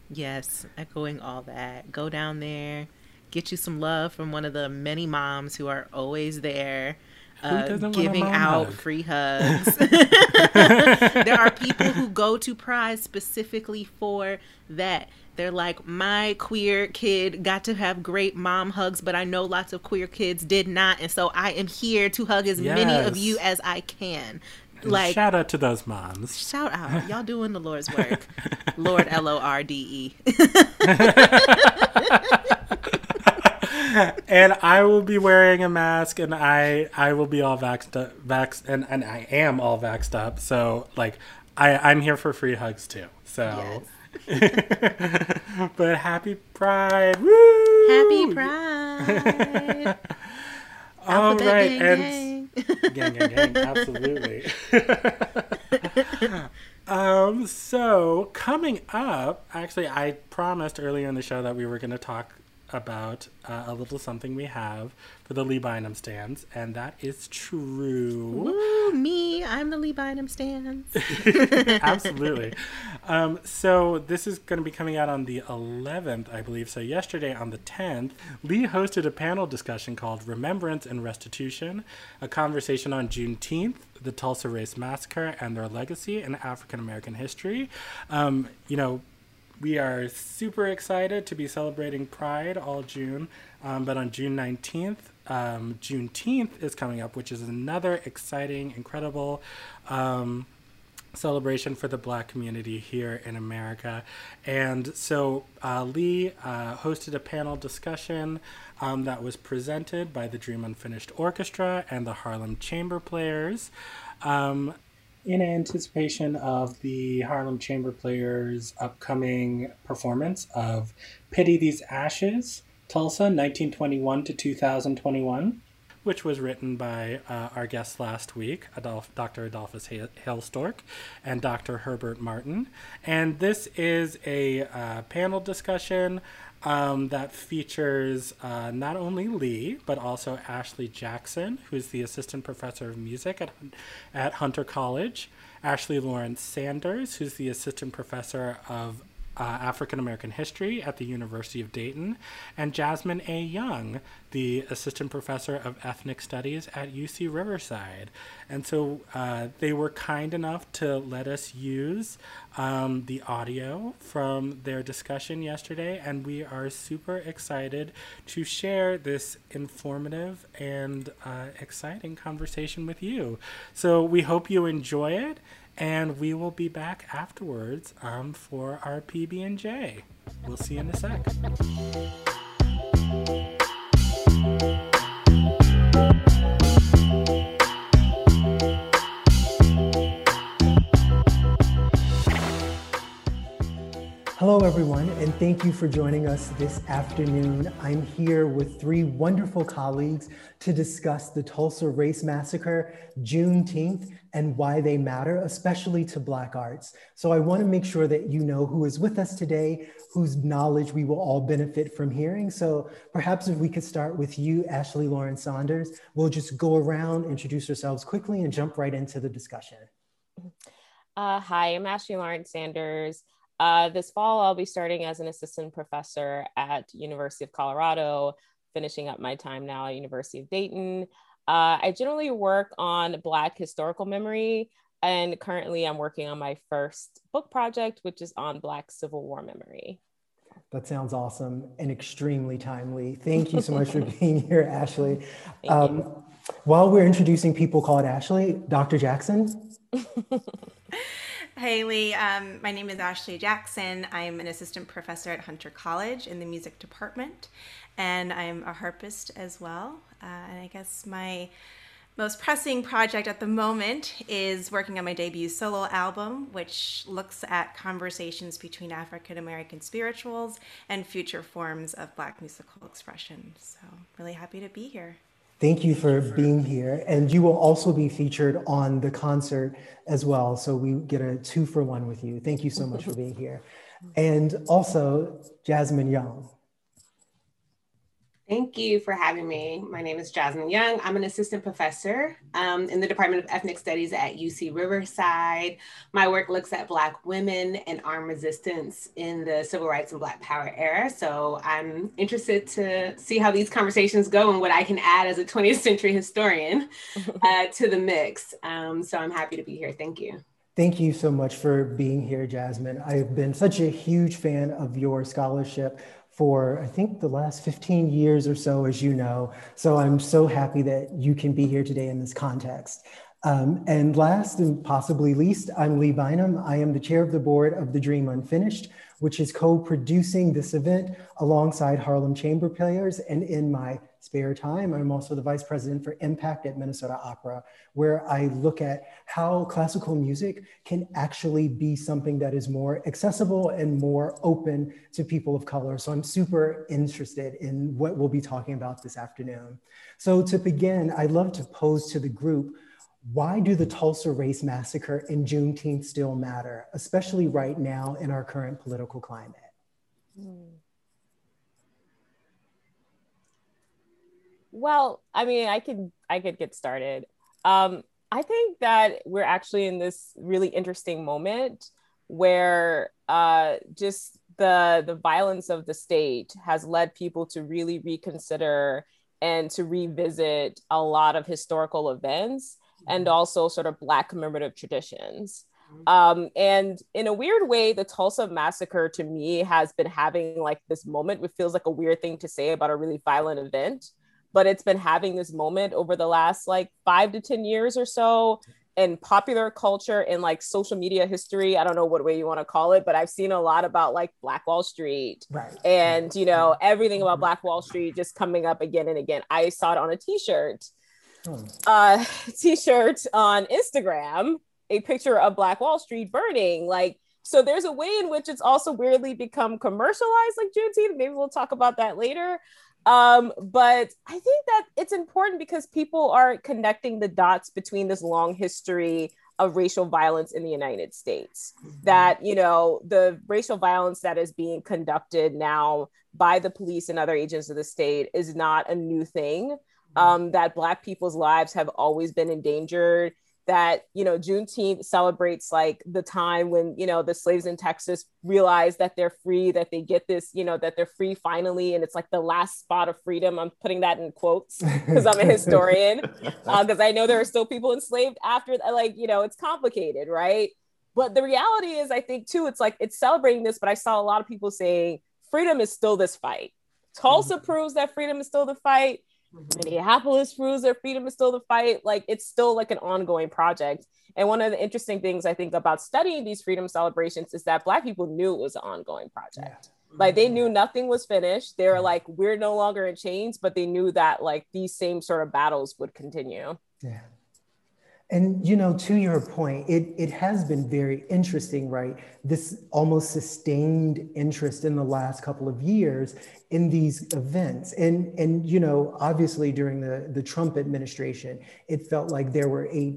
Yes, echoing all that. Go down there, get you some love from one of the many moms who are always there, uh, giving out hug? free hugs. There are people who go to Pride specifically for that. They're like, my queer kid got to have great mom hugs, but I know lots of queer kids did not. And so I am here to hug as yes. many of you as I can. Like, shout out to those moms. Shout out. Y'all doing the Lord's work. Lord, L O R D E. And I will be wearing a mask, and I, I will be all vaxxed up. Vaxxed, and, and I am all vaxxed up. So, like, I, I'm here for free hugs, too. So. Yes. But happy Pride. Woo! Happy Pride. All Alphabet right, gang, and gang. gang gang gang absolutely. Um so coming up, actually, I promised earlier in the show that we were going to talk about uh, a little something we have for the Lee Bynum stands, and that is true. Woo, me, I'm the Lee Bynum stands. Absolutely. Um, so this is going to be coming out on the eleventh, I believe. So yesterday on the tenth, Lee hosted a panel discussion called Remembrance and Restitution, a conversation on Juneteenth, the Tulsa Race Massacre, and their legacy in African-American history. Um, you know, we are super excited to be celebrating Pride all June, um, but on June nineteenth, um, Juneteenth is coming up, which is another exciting, incredible um, celebration for the Black community here in America. And so uh, Lee uh, hosted a panel discussion um, that was presented by the Dream Unfinished Orchestra and the Harlem Chamber Players. Um, In anticipation of the Harlem Chamber Players' upcoming performance of Pity These Ashes: Tulsa nineteen twenty-one to twenty twenty-one, which was written by uh, our guests last week, Adolf- Doctor Adolphus Hailstork and Doctor Herbert Martin. And this is a uh, panel discussion Um, that features uh, not only Lee, but also Ashley Jackson, who's the assistant professor of music at, at Hunter College, Ashleigh Lawrence-Sanders, who's the assistant professor of uh, African American History at the University of Dayton, and Jasmine A. Young, the Assistant Professor of Ethnic Studies at U C Riverside. And so uh, they were kind enough to let us use um, the audio from their discussion yesterday, and we are super excited to share this informative and uh, exciting conversation with you. So we hope you enjoy it, and we will be back afterwards um, for our P B and J. We'll see you in a sec. Hello everyone, and thank you for joining us this afternoon. I'm here with three wonderful colleagues to discuss the Tulsa Race Massacre, Juneteenth, and why they matter, especially to Black arts. So I wanna make sure that you know who is with us today, whose knowledge we will all benefit from hearing. So perhaps if we could start with you, Ashleigh Lawrence-Sanders. We'll just go around, introduce yourselves quickly, and jump right into the discussion. Uh, hi, I'm Ashleigh Lawrence-Sanders. Uh, this fall, I'll be starting as an assistant professor at University of Colorado, finishing up my time now at University of Dayton. Uh, I generally work on Black historical memory, and currently I'm working on my first book project, which is on Black Civil War memory. That sounds awesome and extremely timely. Thank you so much for being here, Ashleigh. Um, while we're introducing people called Ashleigh, Doctor Jackson. Hey Lee, um, my name is Ashley Jackson. I'm an assistant professor at Hunter College in the music department, and I'm a harpist as well. Uh, and I guess my most pressing project at the moment is working on my debut solo album, which looks at conversations between African American spirituals and future forms of Black musical expression. So really happy to be here. Thank you for being here. And you will also be featured on the concert as well. So we get a two for one with you. Thank you so much for being here. And also Jasmine Young. Thank you for having me. My name is Jasmine Young. I'm an assistant professor um, in the Department of Ethnic Studies at U C Riverside. My work looks at Black women and armed resistance in the Civil Rights and Black Power era. So I'm interested to see how these conversations go and what I can add as a twentieth century historian uh, to the mix. Um, so I'm happy to be here. Thank you. Thank you so much for being here, Jasmine. I've been such a huge fan of your scholarship for I think the last fifteen years or so, as you know. So I'm so happy that you can be here today in this context. Um, and last and possibly least, I'm Lee Bynum. I am the chair of the board of the Dream Unfinished, which is co-producing this event alongside Harlem Chamber Players. And in my spare time, I'm also the vice president for Impact at Minnesota Opera, where I look at how classical music can actually be something that is more accessible and more open to people of color. So I'm super interested in what we'll be talking about this afternoon. So to begin, I'd love to pose to the group, why do the Tulsa Race Massacre and Juneteenth still matter, especially right now in our current political climate? Well, I mean, I could, I could get started. Um, I think that we're actually in this really interesting moment where uh, just the, the violence of the state has led people to really reconsider and to revisit a lot of historical events and also sort of Black commemorative traditions. Um, and in a weird way, the Tulsa Massacre to me has been having like this moment, which feels like a weird thing to say about a really violent event, but it's been having this moment over the last like five to ten years or so in popular culture and like social media history. I don't know what way you want to call it, but I've seen a lot about like Black Wall Street, right, and you know, everything about Black Wall Street just coming up again and again. I saw it on a t-shirt. Uh, t-shirt on Instagram, a picture of Black Wall Street burning. Like, so there's a way in which it's also weirdly become commercialized, like Juneteenth. Maybe we'll talk about that later. Um, but I think that it's important because people are connecting the dots between this long history of racial violence in the United States, that, you know, the racial violence that is being conducted now by the police and other agents of the state is not a new thing. Um, that Black people's lives have always been endangered, that, you know, Juneteenth celebrates like the time when, you know, the slaves in Texas realize that they're free, that they get this, you know, that they're free finally. And it's like the last spot of freedom. I'm putting that in quotes because I'm a historian, because uh, I know there are still people enslaved after, like, you know, it's complicated, right? But the reality is, I think too, it's like, it's celebrating this, but I saw a lot of people saying freedom is still this fight. Tulsa mm-hmm. proves that freedom is still the fight. Minneapolis proves that freedom is still the fight. Like, it's still like an ongoing project. And one of the interesting things I think about studying these freedom celebrations is that Black people knew it was an ongoing project. Yeah. Like, they knew nothing was finished. They were like, we're no longer in chains, but they knew that like these same sort of battles would continue. Yeah. And, you know, to your point, it, it has been very interesting, right? This almost sustained interest in the last couple of years in these events. And, and you know, obviously during the, the Trump administration, it felt like there were a,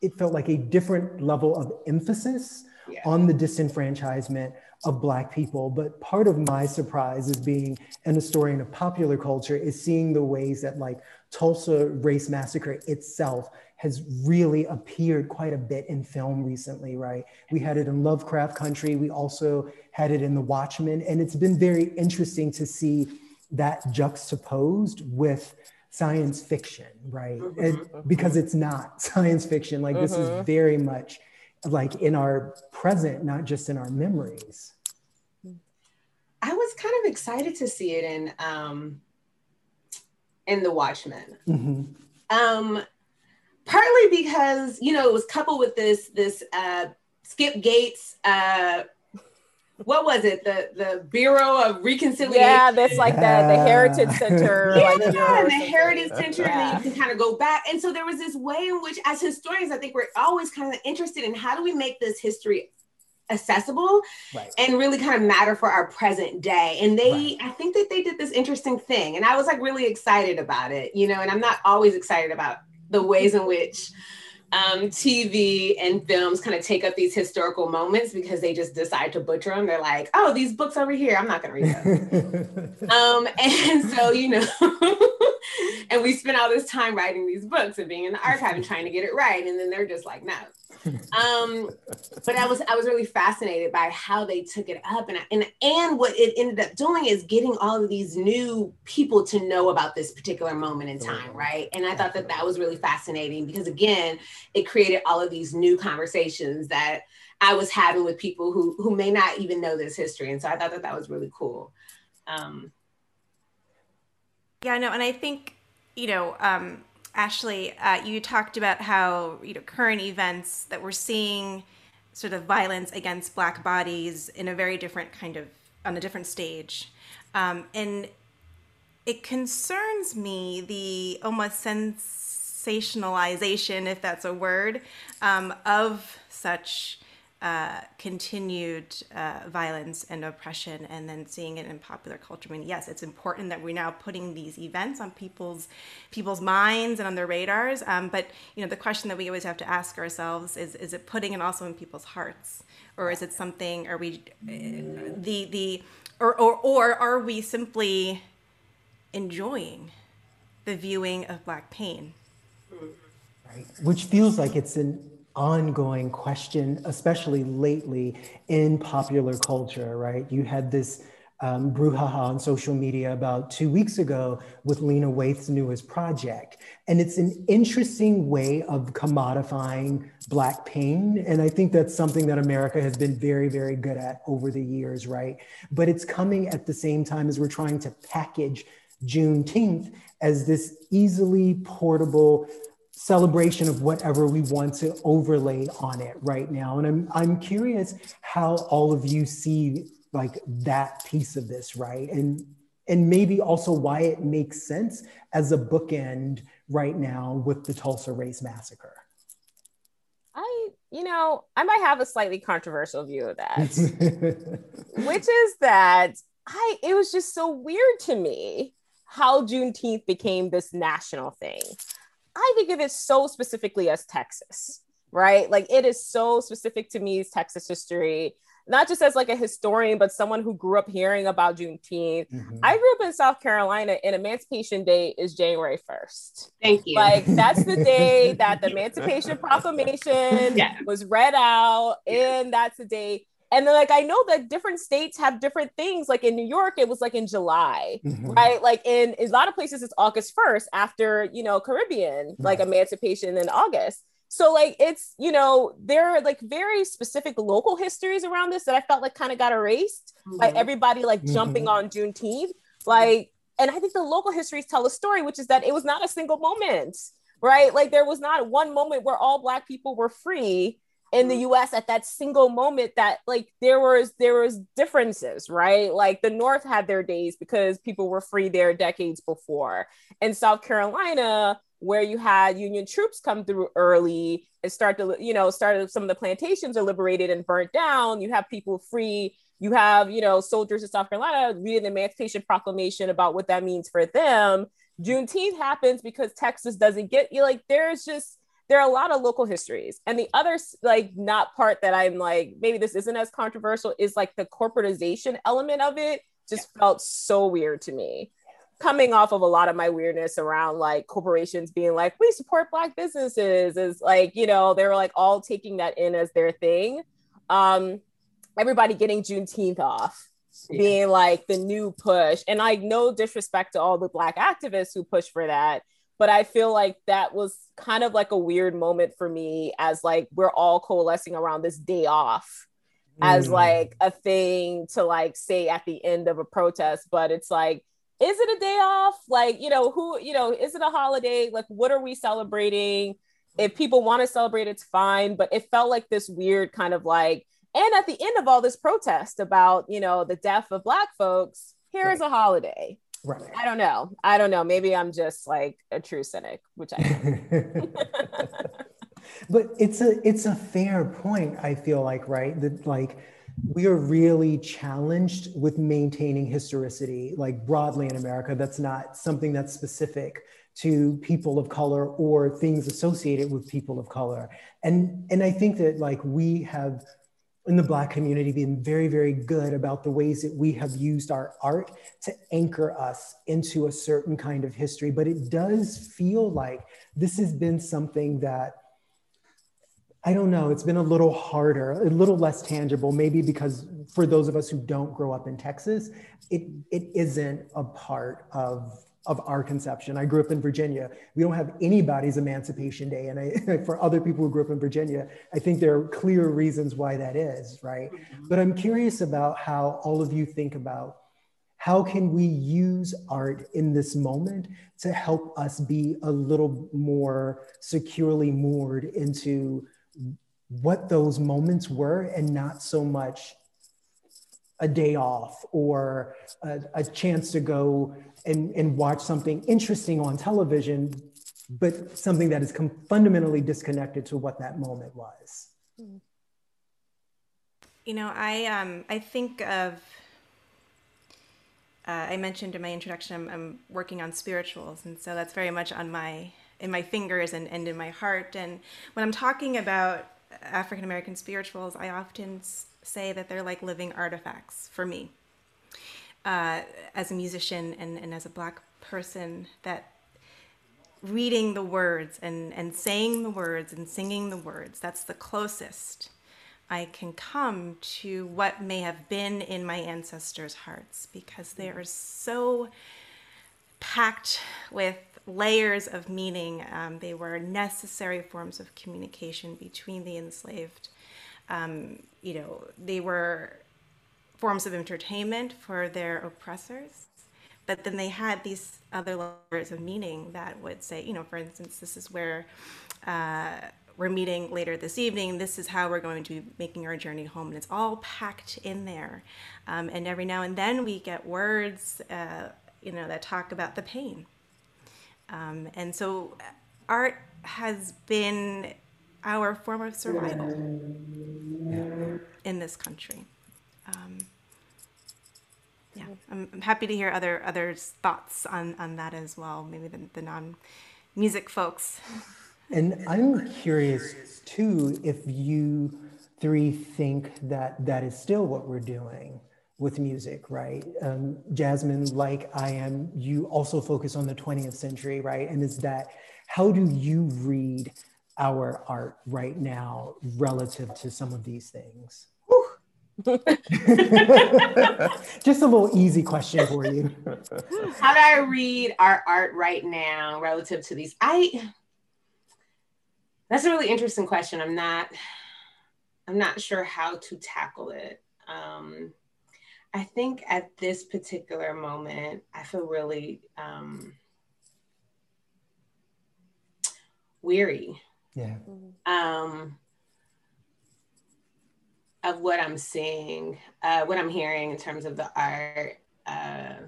it felt like a different level of emphasis yeah. on the disenfranchisement of Black people. But part of my surprise as being an historian of popular culture is seeing the ways that like Tulsa Race Massacre itself has really appeared quite a bit in film recently, right? We had it in Lovecraft Country. We also had it in The Watchmen. And it's been very interesting to see that juxtaposed with science fiction, right? Mm-hmm. It, because it's not science fiction. Like mm-hmm. this is very much like in our present, not just in our memories. I was kind of excited to see it in, um, in The Watchmen. Mm-hmm. Um, Partly because, you know, it was coupled with this this uh, Skip Gates, uh, what was it? The the Bureau of Reconciliation. Yeah, that's like the, the Heritage Center. Yeah, like, yeah the Heritage Center. Yeah. And then you can kind of go back. And so there was this way in which, as historians, I think we're always kind of interested in how do we make this history accessible right. and really kind of matter for our present day. And they, right. I think that they did this interesting thing. And I was like really excited about it, you know, and I'm not always excited about the ways in which um, T V and films kind of take up these historical moments because they just decide to butcher them. They're like, oh, these books over here, I'm not going to read those. um, and so, you know, and we spend all this time writing these books and being in the archive and trying to get it right. And then they're just like, no. Um, but I was I was really fascinated by how they took it up. And, I, and, and what it ended up doing is getting all of these new people to know about this particular moment in time, right? And I thought that that was really fascinating because, again, it created all of these new conversations that I was having with people who, who may not even know this history. And so I thought that that was really cool. Um, yeah, I know. And I think, you know, um, Ashleigh, uh, you talked about how, you know, current events that we're seeing sort of violence against Black bodies in a very different kind of, on a different stage. Um, and it concerns me the almost sensationalization, if that's a word, um, of such uh, continued uh, violence and oppression, and then seeing it in popular culture. I mean, yes, it's important that we're now putting these events on people's people's minds and on their radars. Um, but you know, the question that we always have to ask ourselves is: is it putting it also in people's hearts, or is it something? Are we uh, the the or, or or are we simply enjoying the viewing of Black pain? Right, which feels like it's an ongoing question, especially lately in popular culture, right? You had this um, brouhaha on social media about two weeks ago with Lena Waithe's newest project. And it's an interesting way of commodifying Black pain. And I think that's something that America has been very, very good at over the years, right? But it's coming at the same time as we're trying to package Juneteenth as this easily portable celebration of whatever we want to overlay on it right now. And I'm, I'm curious how all of you see like that piece of this, right? And, and maybe also why it makes sense as a bookend right now with the Tulsa Race Massacre. I, you know, I might have a slightly controversial view of that, which is that I, it was just so weird to me how Juneteenth became this national thing. I think of it so specifically as Texas, right? Like it is so specific to me as Texas history not just as like a historian, but someone who grew up hearing about Juneteenth. Mm-hmm. I grew up in South Carolina, and Emancipation Day is January first. Thank you. Like, that's the day that the Emancipation Proclamation yeah. was read out, yeah. and that's the day. And then, like, I know that different states have different things. Like in New York, it was like in July, mm-hmm. right? Like in, in a lot of places, it's August first after, you know, Caribbean, mm-hmm. like emancipation in August. So like, it's, you know, there are like very specific local histories around this that I felt like kind of got erased mm-hmm. by everybody like mm-hmm. jumping on Juneteenth. Like, and I think the local histories tell a story, which is that it was not a single moment, right? Like there was not one moment where all Black people were free in the U S at that single moment, that like there was there was differences, right? Like the North had their days because people were free there decades before. In South Carolina, where you had Union troops come through early and start to, you know, started some of the plantations are liberated and burnt down. You have people free. You have, you know, soldiers in South Carolina reading the Emancipation Proclamation about what that means for them. Juneteenth happens because Texas doesn't get you. Like there's just, there are a lot of local histories. And the other like not part that I'm like, maybe this isn't as controversial, is like the corporatization element of it just yeah. felt so weird to me. Coming off of a lot of my weirdness around like corporations being like, we support Black businesses, is like, you know, they were like all taking that in as their thing. Um, everybody getting Juneteenth off, yeah. being like the new push. And like no disrespect to all the Black activists who pushed for that, but I feel like that was kind of like a weird moment for me as like, we're all coalescing around this day off mm. as like a thing to like say at the end of a protest. But it's like, is it a day off? Like, you know, who, you know, is it a holiday? Like, what are we celebrating? If people want to celebrate, it's fine. But it felt like this weird kind of like, and at the end of all this protest about, you know, the death of Black folks, here right. is a holiday. Right. I don't know. I don't know. Maybe I'm just like a true cynic, which I am. But it's a it's a fair point, I feel like, right? That like we are really challenged with maintaining historicity, like broadly in America. That's not something that's specific to people of color or things associated with people of color. And and I think that like we have in the Black community being very, very good about the ways that we have used our art to anchor us into a certain kind of history. But it does feel like this has been something that, I don't know, it's been a little harder, a little less tangible, maybe because for those of us who don't grow up in Texas, it, it isn't a part of of our conception. I grew up in Virginia. We don't have anybody's Emancipation Day. And I, for other people who grew up in Virginia, I think there are clear reasons why that is, right? But I'm curious about how all of you think about how can we use art in this moment to help us be a little more securely moored into what those moments were and not so much a day off or a, a chance to go and, and watch something interesting on television, but something that is com- fundamentally disconnected to what that moment was. You know, I um, I think of, uh, I mentioned in my introduction, I'm, I'm working on spirituals. And so that's very much on my, in my fingers and, and in my heart. And when I'm talking about African-American spirituals, I often say that they're like living artifacts for me. Uh, as a musician and, and as a Black person, that reading the words and, and saying the words and singing the words, that's the closest I can come to what may have been in my ancestors' hearts, because they are so packed with layers of meaning. Um, they were necessary forms of communication between the enslaved. Um, you know, they were forms of entertainment for their oppressors, but then they had these other layers of meaning that would say, you know, for instance, this is where uh, we're meeting later this evening. This is how we're going to be making our journey home. And it's all packed in there. Um, and every now and then we get words, uh, you know, that talk about the pain. Um, and so art has been our form of survival in this country. Um, yeah, I'm, I'm happy to hear other others' thoughts on, on that as well, maybe the, the non-music folks. And I'm curious too, if you three think that that is still what we're doing with music, right? Um, Jasmine, like I am, you also focus on the twentieth century, right? And is that, how do you read our art right now relative to some of these things? Just a little easy question for you. How do I read our art right now relative to these? I, that's a really interesting question. I'm not, I'm not sure how to tackle it. Um, I think at this particular moment, I feel really um, weary. Yeah. Um, of what I'm seeing, uh, what I'm hearing in terms of the art. Uh,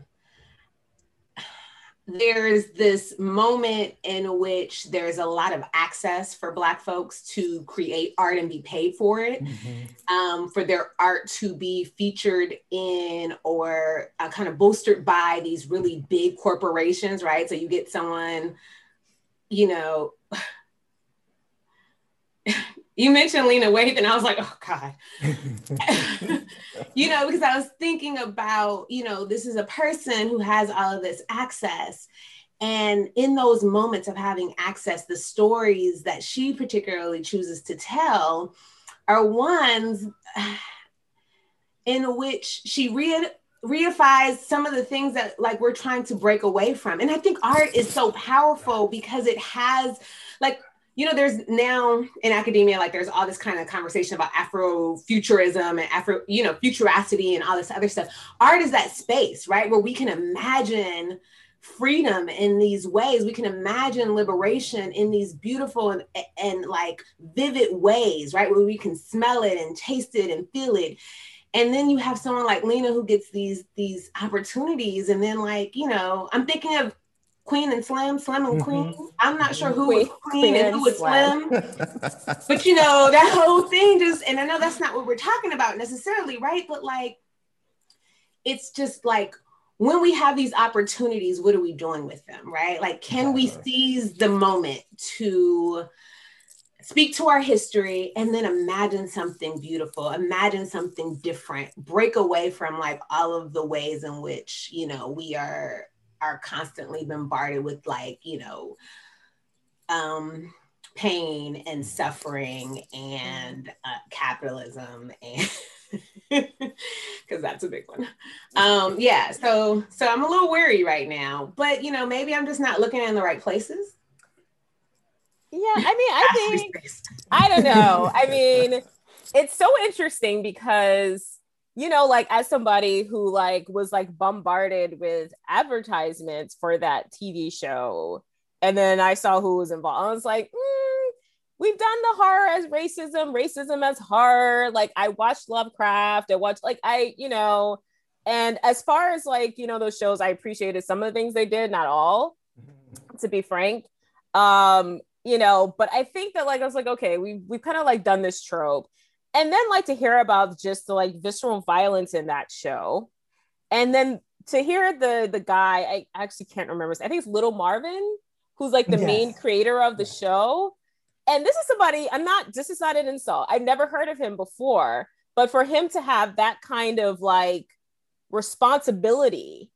there's this moment in which there's a lot of access for Black folks to create art and be paid for it, mm-hmm. um, for their art to be featured in or uh, kind of bolstered by these really big corporations, right? So you get someone, you know, you mentioned Lena Waithe and I was like, oh God. You know, because I was thinking about, you know, this is a person who has all of this access. And in those moments of having access, the stories that she particularly chooses to tell are ones in which she re- reifies some of the things that like we're trying to break away from. And I think art is so powerful because it has like, you know, there's now in academia, like there's all this kind of conversation about Afrofuturism and Afro, you know, futuracity and all this other stuff. Art is that space, right? Where we can imagine freedom in these ways. We can imagine liberation in these beautiful and, and like vivid ways, right? Where we can smell it and taste it and feel it. And then you have someone like Lena who gets these, these opportunities. And then like, you know, I'm thinking of Queen and Slim, Slim and Queen. Mm-hmm. I'm not sure who Queen, was Queen, Queen and who was Slim. Slim. But you know, that whole thing just, and I know that's not what we're talking about necessarily, right? But like, it's just like, when we have these opportunities, what are we doing with them, right? Like, can we seize the moment to speak to our history and then imagine something beautiful, imagine something different, break away from like all of the ways in which, you know, we are, are constantly bombarded with like, you know, um, pain and suffering and uh, capitalism and, because that's a big one. Um, yeah, so so I'm a little wary right now, but you know, maybe I'm just not looking in the right places. Yeah, I mean, I think, I don't know. I mean, it's so interesting because you know, like as somebody who like was like bombarded with advertisements for that T V show. And then I saw who was involved. I was like, mm, we've done the horror as racism, racism as horror. Like I watched Lovecraft. I watched like I, you know, and as far as like, you know, those shows, I appreciated some of the things they did, not all, to be frank. Um, you know, but I think that like, I was like, okay, we we've kind of like done this trope. And then like to hear about just the like visceral violence in that show. And then to hear the the guy, I actually can't remember. I think it's Little Marvin, who's like the yes. main creator of the show. And this is somebody, I'm not, this is not an insult. I've never heard of him before, but for him to have that kind of like responsibility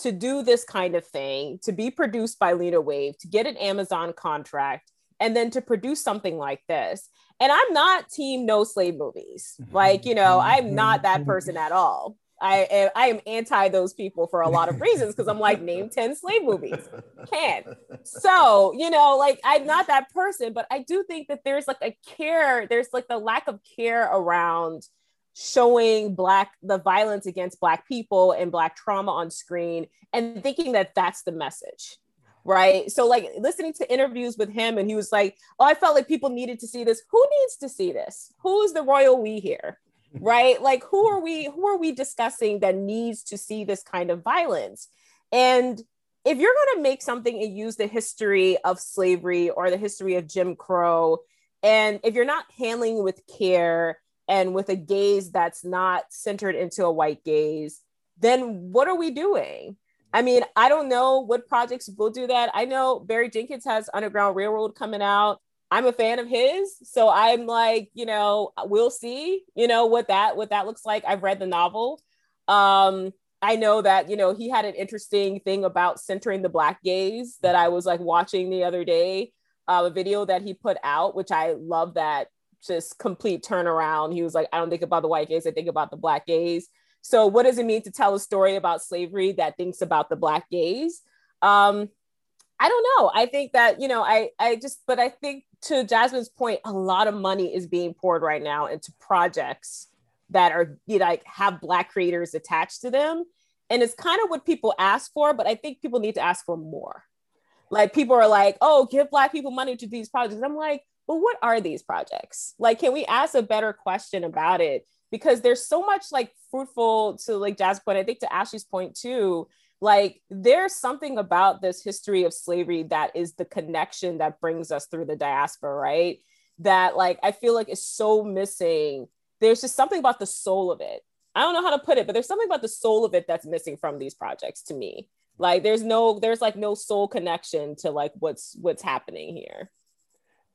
to do this kind of thing, to be produced by Lena Waithe, to get an Amazon contract, and then to produce something like this. And I'm not team no slave movies. Like, you know, I'm not that person at all. I, I am anti those people for a lot of reasons because I'm like, name ten slave movies. Can't. So, you know, like I'm not that person, but I do think that there's like a care, there's like the lack of care around showing Black, the violence against Black people and Black trauma on screen and thinking that that's the message. Right. So like listening to interviews with him and he was like, oh, I felt like people needed to see this. Who needs to see this? Who's the royal we here? Right. Like, who are we? Who are we discussing that needs to see this kind of violence? And if you're going to make something and use the history of slavery or the history of Jim Crow, and if you're not handling with care and with a gaze that's not centered into a white gaze, then what are we doing? I mean, I don't know what projects will do that. I know Barry Jenkins has Underground Railroad coming out. I'm a fan of his. So I'm like, you know, we'll see, you know, what that, what that looks like. I've read the novel. Um, I know that, you know, he had an interesting thing about centering the Black gaze that I was like watching the other day, uh, a video that he put out, which I love that just complete turnaround. He was like, I don't think about the white gaze, I think about the Black gaze. So what does it mean to tell a story about slavery that thinks about the Black gaze? Um, I don't know. I think that, you know, I, I just, but I think to Jasmine's point, a lot of money is being poured right now into projects that are, you know, like have Black creators attached to them. And it's kind of what people ask for, but I think people need to ask for more. Like people are like, oh, give Black people money to these projects. And I'm like, well, what are these projects? Like, can we ask a better question about it? Because there's so much like fruitful to like Jasmine's point, I think to Ashley's point too, like there's something about this history of slavery that is the connection that brings us through the diaspora, right? That like, I feel like it's so missing. There's just something about the soul of it. I don't know how to put it, but there's something about the soul of it that's missing from these projects to me. Like there's no, there's like no soul connection to like what's, what's happening here.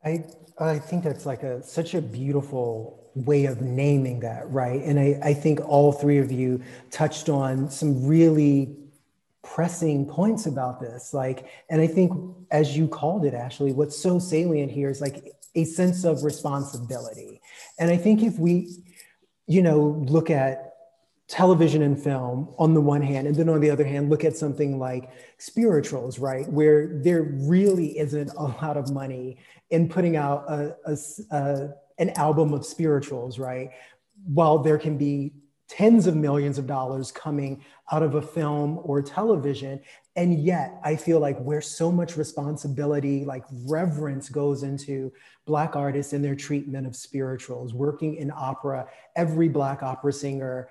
I, I think that's like a, such a beautiful way of naming that, right? And I, I think all three of you touched on some really pressing points about this. Like, and I think as you called it, Ashley, what's so salient here is like a sense of responsibility. And I think if we, you know, look at television and film on the one hand, and then on the other hand, look at something like spirituals, right? Where there really isn't a lot of money in putting out a, a, a, an album of spirituals, right? While there can be tens of millions of dollars coming out of a film or television. And yet I feel like where so much responsibility, like reverence goes into Black artists and their treatment of spirituals, working in opera, every Black opera singer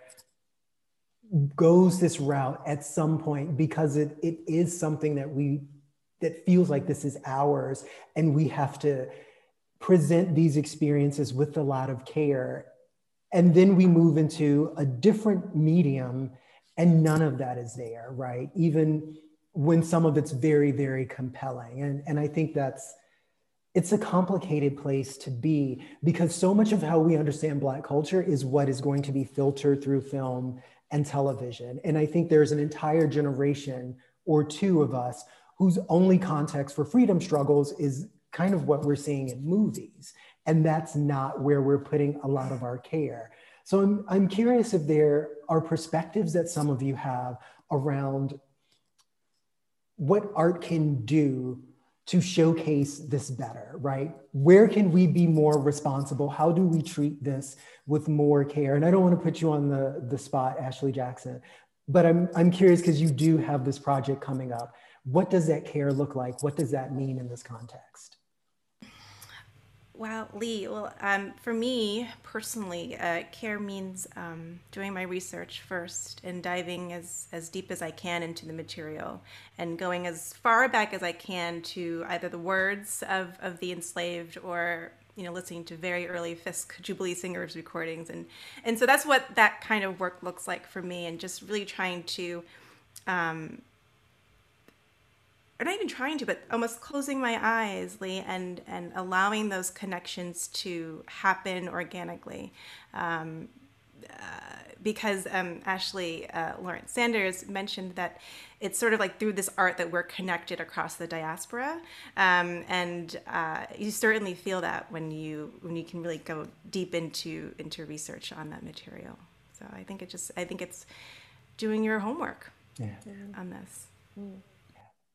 goes this route at some point because it, it is something that we, that feels like this is ours. And we have to present these experiences with a lot of care. And then we move into a different medium and none of that is there, right? Even when some of it's very, very compelling. And, and I think that's, it's a complicated place to be because so much of how we understand Black culture is what is going to be filtered through film and television. And I think there's an entire generation or two of us whose only context for freedom struggles is kind of what we're seeing in movies. And that's not where we're putting a lot of our care. So I'm, I'm curious if there are perspectives that some of you have around what art can do to showcase this better, right? Where can we be more responsible? How do we treat this with more care? And I don't want to put you on the, the spot, Ashley Jackson, but I'm, I'm curious because you do have this project coming up. What does that care look like? What does that mean in this context? Wow, Lee. Well, um, for me personally, uh, care means um, doing my research first and diving as, as deep as I can into the material and going as far back as I can to either the words of, of the enslaved or, you know, listening to very early Fisk Jubilee Singers recordings. And, and so that's what that kind of work looks like for me, and just really trying to, um, or not even trying to, but almost closing my eyes, Lee, and, and allowing those connections to happen organically. Um, uh, because um, Ashleigh uh, Lawrence-Sanders mentioned that it's sort of like through this art that we're connected across the diaspora. Um, and uh, you certainly feel that when you when you can really go deep into, into research on that material. So I think it just, I think it's doing your homework yeah. on this. Mm.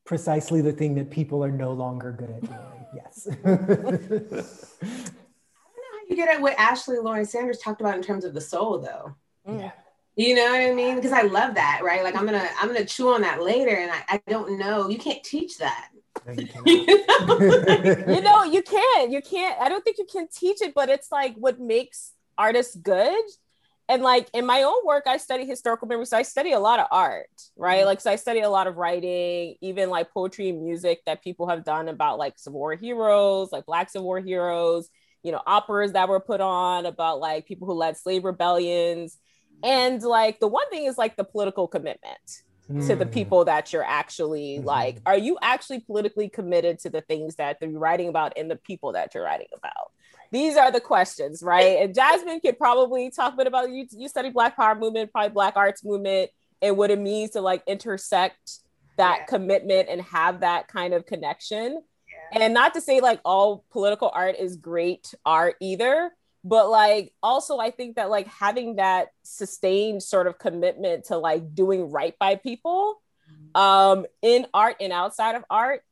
Precisely the thing that people are no longer good at doing. Yes. I don't know how you get at what Ashleigh Lawrence-Sanders talked about in terms of the soul, though. Yeah. You know what I mean? Because I love that, right? Like I'm gonna, I'm gonna chew on that later, and I, I don't know. You can't teach that. No, you, you know, you can't. You can't. I don't think you can teach it, but it's like what makes artists good. And like in my own work, I study historical memory. So I study a lot of art, right? Like, so I study a lot of writing, even like poetry and music that people have done about like Civil War heroes, like Black Civil War heroes, you know, operas that were put on about like people who led slave rebellions. And like, the one thing is like the political commitment, mm. to the people that you're actually mm. like, are you actually politically committed to the things that you're writing about and the people that you're writing about? These are the questions, right? And Jasmine could probably talk a bit about, you, you study Black Power Movement, probably Black Arts Movement, and what it means to like intersect that yeah. commitment and have that kind of connection. Yeah. And not to say like all political art is great art either, but like, also I think that like having that sustained sort of commitment to like doing right by people um, in art and outside of art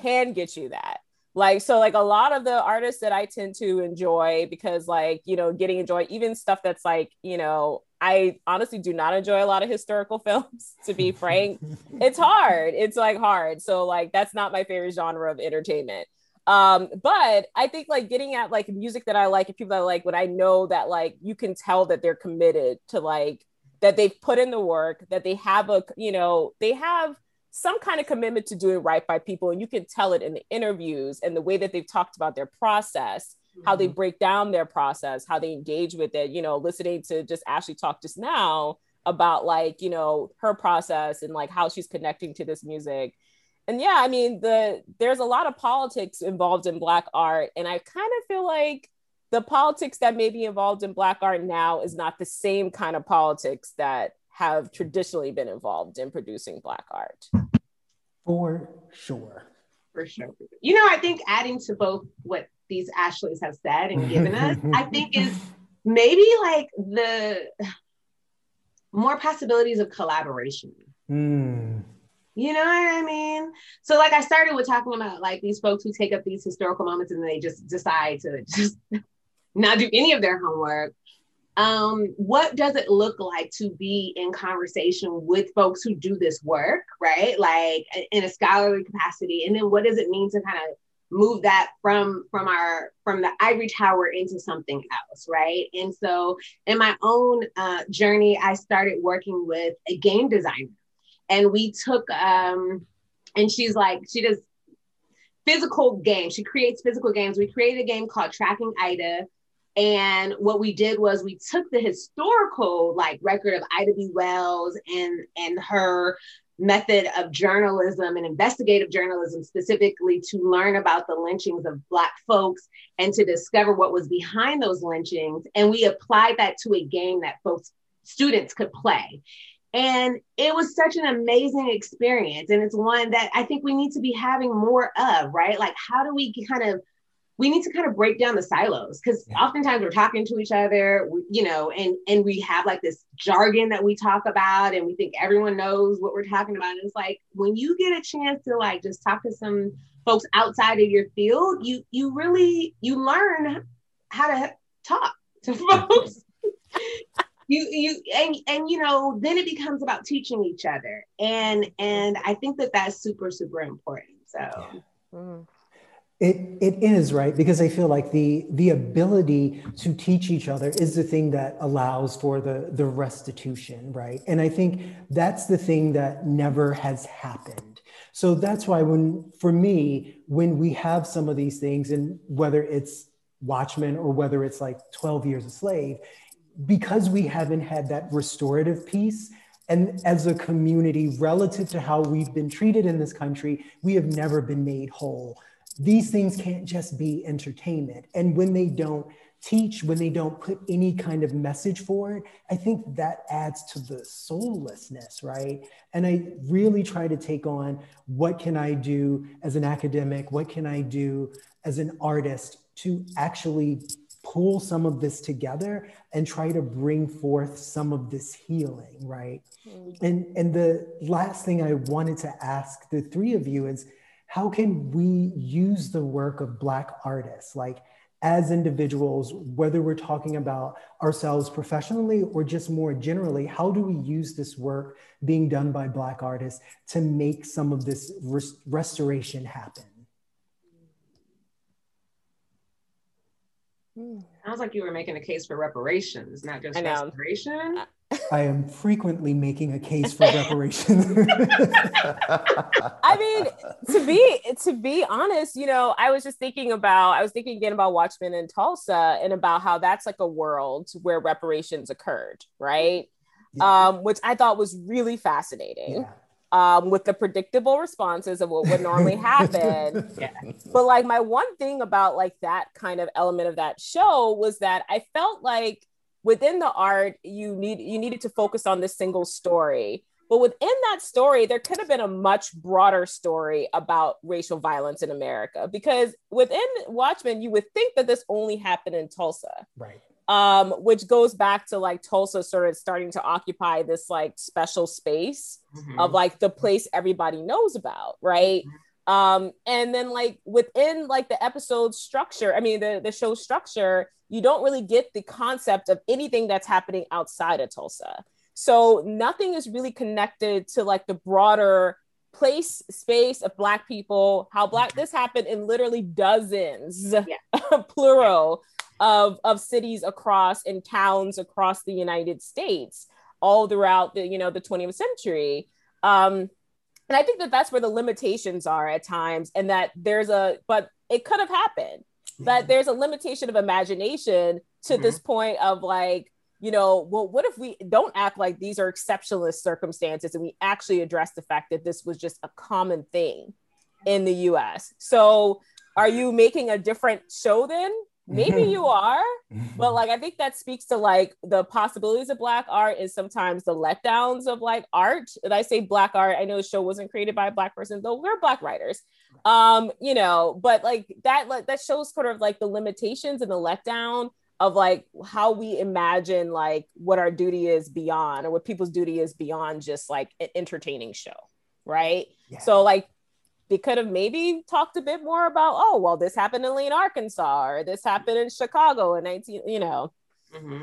can get you that. Like, so like a lot of the artists that I tend to enjoy, because like, you know, getting enjoy, even stuff that's like, you know, I honestly do not enjoy a lot of historical films, to be frank. It's hard. It's like hard. So like, that's not my favorite genre of entertainment. Um, but I think like getting at like music that I like and people that I like, when I know that like, you can tell that they're committed to like, that they've put in the work, that they have a, you know, they have some kind of commitment to doing right by people. And you can tell it in the interviews and the way that they've talked about their process, mm-hmm. how they break down their process, how they engage with it, you know, listening to just Ashley talk just now about like, you know, her process and like how she's connecting to this music. And yeah, I mean, the there's a lot of politics involved in Black art. And I kind of feel like the politics that may be involved in Black art now is not the same kind of politics that have traditionally been involved in producing Black art. For sure. For sure. You know, I think adding to both what these Ashleighs have said and given us, I think is maybe like the more possibilities of collaboration. Mm. You know what I mean? So like I started with talking about like these folks who take up these historical moments and they just decide to just not do any of their homework. Um, what does it look like to be in conversation with folks who do this work, right? Like in a scholarly capacity. And then what does it mean to kind of move that from, from our, from the ivory tower into something else, right? And so in my own uh, journey, I started working with a game designer and we took, um, and she's like, she does physical games. She creates physical games. We created a game called Tracking Ida. And what we did was we took the historical like record of Ida B. Wells and, and her method of journalism and investigative journalism specifically to learn about the lynchings of Black folks and to discover what was behind those lynchings. And we applied that to a game that folks, students could play. And it was such an amazing experience. And it's one that I think we need to be having more of, right? Like how do we kind of we need to kind of break down the silos because yeah. oftentimes we're talking to each other, we, you know, and, and we have like this jargon that we talk about and we think everyone knows what we're talking about. And it's like, when you get a chance to like, just talk to some folks outside of your field, you, you really, you learn how to talk to folks. You, you, and, and, you know, then it becomes about teaching each other. And, and I think that that's super, super important. So. Yeah. Mm. It, it is, right? Because I feel like the, the ability to teach each other is the thing that allows for the, the restitution, right? And I think that's the thing that never has happened. So that's why when, for me, when we have some of these things and whether it's Watchmen or whether it's like twelve years a slave, because we haven't had that restorative piece, and as a community relative to how we've been treated in this country, we have never been made whole. These things can't just be entertainment. And when they don't teach, when they don't put any kind of message forward, I think that adds to the soullessness, right? And I really try to take on, what can I do as an academic? What can I do as an artist to actually pull some of this together and try to bring forth some of this healing, right? Mm-hmm. And, and the last thing I wanted to ask the three of you is, how can we use the work of Black artists, like as individuals, whether we're talking about ourselves professionally or just more generally, how do we use this work being done by Black artists to make some of this res- restoration happen? Sounds like you were making a case for reparations, not just restoration. I am frequently making a case for reparations. I mean, to be to be honest, you know, I was just thinking about, I was thinking again about Watchmen in Tulsa and about how that's like a world where reparations occurred, right? yeah. um, which I thought was really fascinating. Yeah. Um, with the predictable responses of what would normally happen. yeah. But like my one thing about like that kind of element of that show was that I felt like within the art, you need you needed to focus on this single story. But within that story, there could have been a much broader story about racial violence in America, because within Watchmen, you would think that this only happened in Tulsa. Right. Um, which goes back to like Tulsa sort of starting to occupy this like special space mm-hmm. of like the place everybody knows about, right? Mm-hmm. Um, and then like within like the episode structure, I mean the, the show structure, you don't really get the concept of anything that's happening outside of Tulsa. So nothing is really connected to like the broader place, space of Black people, how Black this happened in literally dozens, yeah. plural, of of cities across and towns across the United States all throughout the, you know, the twentieth century. Um, and I think that that's where the limitations are at times, and that there's a, but it could have happened, yeah. that there's a limitation of imagination to mm-hmm. this point of like, you know, well, what if we don't act like these are exceptionalist circumstances and we actually address the fact that this was just a common thing in the U S? So are you making a different show then? Maybe you are, but like, I think that speaks to like the possibilities of Black art is sometimes the letdowns of like art. And I say Black art, I know the show wasn't created by a Black person, though we're Black writers, um, you know, but like that, like that shows sort of like the limitations and the letdown of like how we imagine like what our duty is beyond, or what people's duty is beyond just like an entertaining show, right? Yeah. So like they could have maybe talked a bit more about, oh, well, this happened in Lane, Arkansas, or this happened in Chicago in nineteen, you know. Mm-hmm.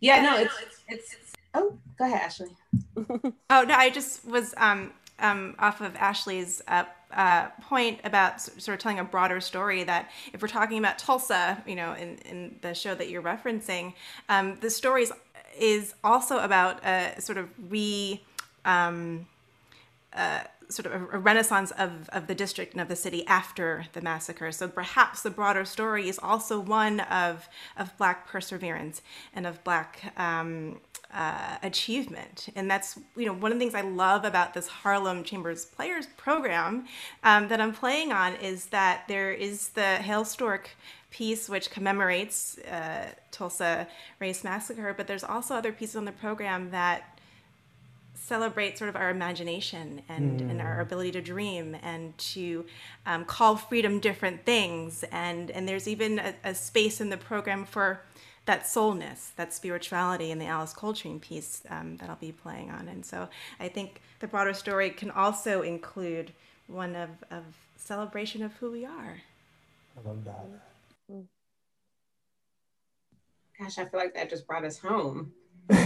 Yeah, no, it's, it's, it's, it's, oh, go ahead, Ashleigh. Oh, no, I just was um, um, off of Ashleigh's uh, uh, point about sort of telling a broader story, that if we're talking about Tulsa, you know, in, in the show that you're referencing, um, the story is also about a sort of re... Um, uh, sort of a renaissance of, of the district and of the city after the massacre. So perhaps the broader story is also one of of Black perseverance and of Black um, uh, achievement. And that's, you know, one of the things I love about this Harlem Chamber Players program um, that I'm playing on is that there is the Hailstork piece, which commemorates uh, Tulsa Race Massacre, but there's also other pieces on the program that celebrate sort of our imagination and, mm. and our ability to dream and to um, call freedom different things. And, and there's even a, a space in the program for that soulness, that spirituality in the Alice Coltrane piece um, that I'll be playing on. And so I think the broader story can also include one of, of celebration of who we are. I love that. Gosh, I feel like that just brought us home. You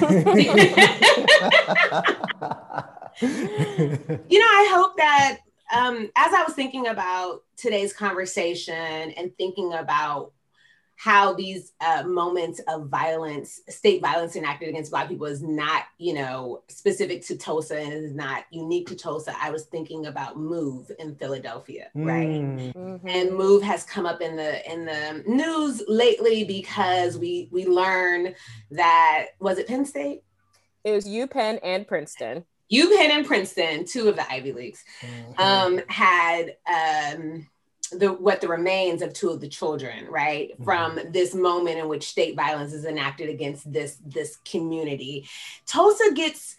know, I hope that um, as I was thinking about today's conversation and thinking about how these uh, moments of violence, state violence enacted against Black people is not, you know, specific to Tulsa and is not unique to Tulsa. I was thinking about MOVE in Philadelphia, mm. right? Mm-hmm. And MOVE has come up in the in the news lately because we we learned that, was it Penn State? It was UPenn and Princeton. UPenn and Princeton, two of the Ivy Leagues, mm-hmm. um, had... Um, The, what the remains of two of the children, right? Mm-hmm. From this moment in which state violence is enacted against this, this community. Tulsa gets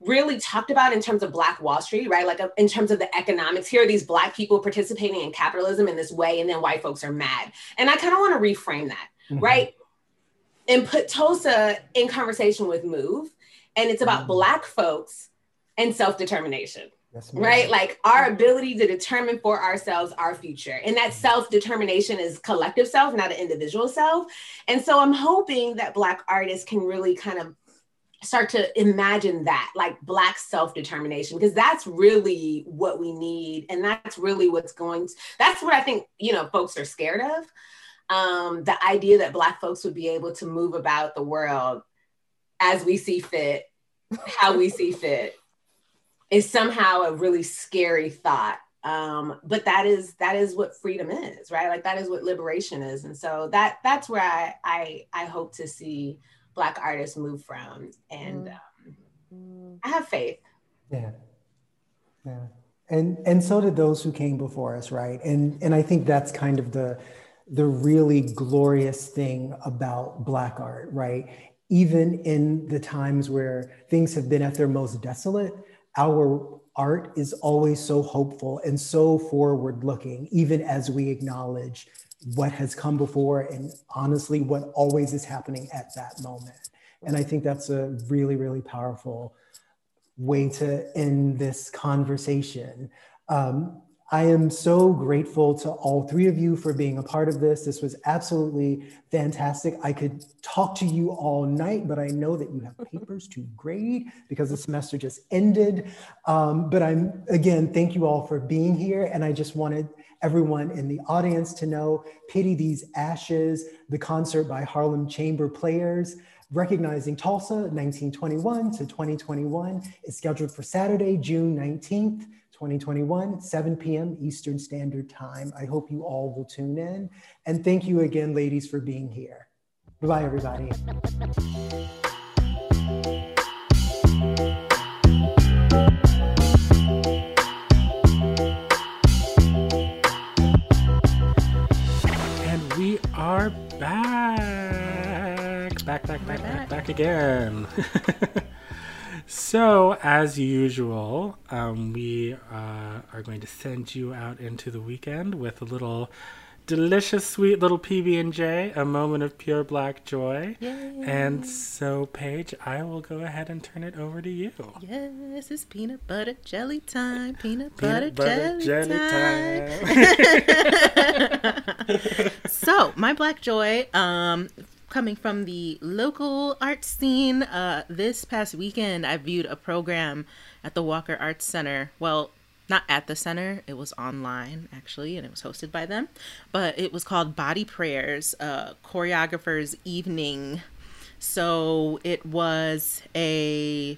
really talked about in terms of Black Wall Street, right? Like a, in terms of the economics, here are these Black people participating in capitalism in this way, and then white folks are mad. And I kind of want to reframe that, mm-hmm. right? And put Tulsa in conversation with MOVE. And it's about mm-hmm. Black folks and self-determination. Right? Like our ability to determine for ourselves our future. And that self-determination is collective self, not an individual self. And so I'm hoping that Black artists can really kind of start to imagine that, like Black self-determination, because that's really what we need. And that's really what's going to, that's what I think, you know, folks are scared of. Um, the idea that Black folks would be able to move about the world as we see fit, how we see fit. Is somehow a really scary thought, um, but that is that is what freedom is, right? Like that is what liberation is, and so that that's where I I, I hope to see Black artists move from, and um, I have faith. Yeah, yeah. And and so did those who came before us, right? And and I think that's kind of the the really glorious thing about Black art, right? Even in the times where things have been at their most desolate, our art is always so hopeful and so forward-looking, even as we acknowledge what has come before and honestly what always is happening at that moment. And I think that's a really, really powerful way to end this conversation. Um, I am so grateful to all three of you for being a part of this. This was absolutely fantastic. I could talk to you all night, but I know that you have papers to grade because the semester just ended. Um, but I'm, again, thank you all for being here. And I just wanted everyone in the audience to know, Pity These Ashes, the concert by Harlem Chamber Players, recognizing Tulsa nineteen twenty-one to twenty twenty-one, is scheduled for Saturday, June nineteenth, twenty twenty-one, seven p m Eastern Standard Time. I hope you all will tune in. And thank you again, ladies, for being here. Bye-bye, everybody. And we are back. Back, back, back, back, back again. So, as usual, um, we uh, are going to send you out into the weekend with a little delicious, sweet little P B and J, a moment of pure Black joy. Yay. And so, Paige, I will go ahead and turn it over to you. Yes, it's peanut butter jelly time. Peanut, peanut butter, butter jelly, jelly time. time. So, my Black joy... Um, coming from the local art scene, uh, this past weekend, I viewed a program at the Walker Art Center. Well, not at the center. It was online, actually, and it was hosted by them. But it was called Body Prayers, uh, Choreographer's Evening. So it was a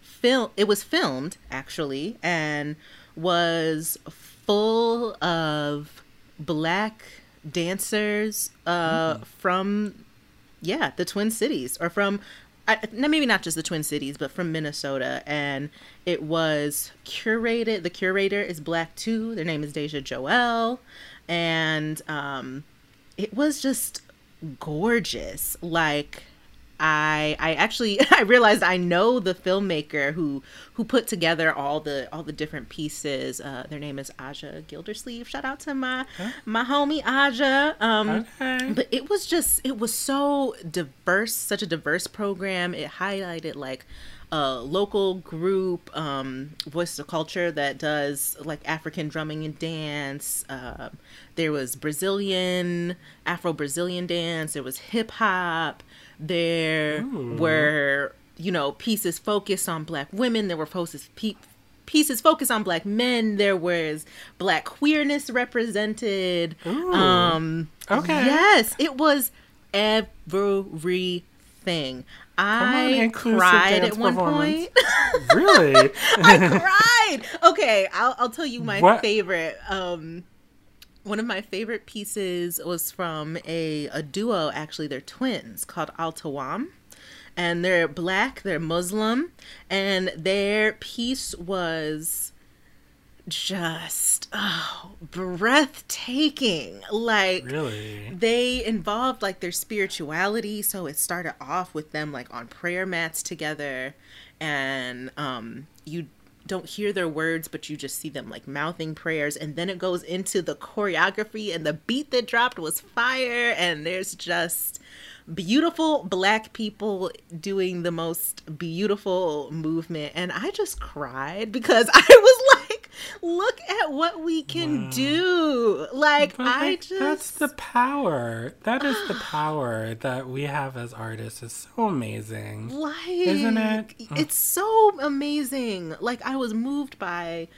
film. It was filmed, actually, and was full of Black dancers uh mm-hmm. from yeah the Twin Cities, or from I, maybe not just the Twin Cities, but from Minnesota. And it was curated. The curator is Black too. Their name is Deja Joel, and um it was just gorgeous. Like I I actually I realized I know the filmmaker who who put together all the all the different pieces. Uh, their name is Aja Gildersleeve. Shout out to my huh? my homie Aja. Um, okay. But it was just it was so diverse, such a diverse program. It highlighted like a local group, um, Voice of Culture, that does like African drumming and dance. Uh, there was Brazilian, Afro-Brazilian dance. There was hip hop. There Ooh. were, you know, pieces focused on Black women. There were pieces, pieces focused on Black men. There was Black queerness represented. Ooh. Um, okay. Yes, it was everything. I cried at one point. Really? I cried. Okay, I'll, I'll tell you my what? favorite. Um, One of my favorite pieces was from a, a duo, actually, they're twins, called Altawaam. And they're Black, they're Muslim, and their piece was just oh, breathtaking. Like, really? They involved, like, their spirituality, so it started off with them, like, on prayer mats together, and um, you don't hear their words, but you just see them like mouthing prayers, and then it goes into the choreography, and the beat that dropped was fire. And there's just beautiful Black people doing the most beautiful movement, and I just cried because I was like, look at what we can wow. do. Like, but I just that's the power that is the power that we have as artists is so amazing, like, isn't it? It's so amazing. Like, I was moved by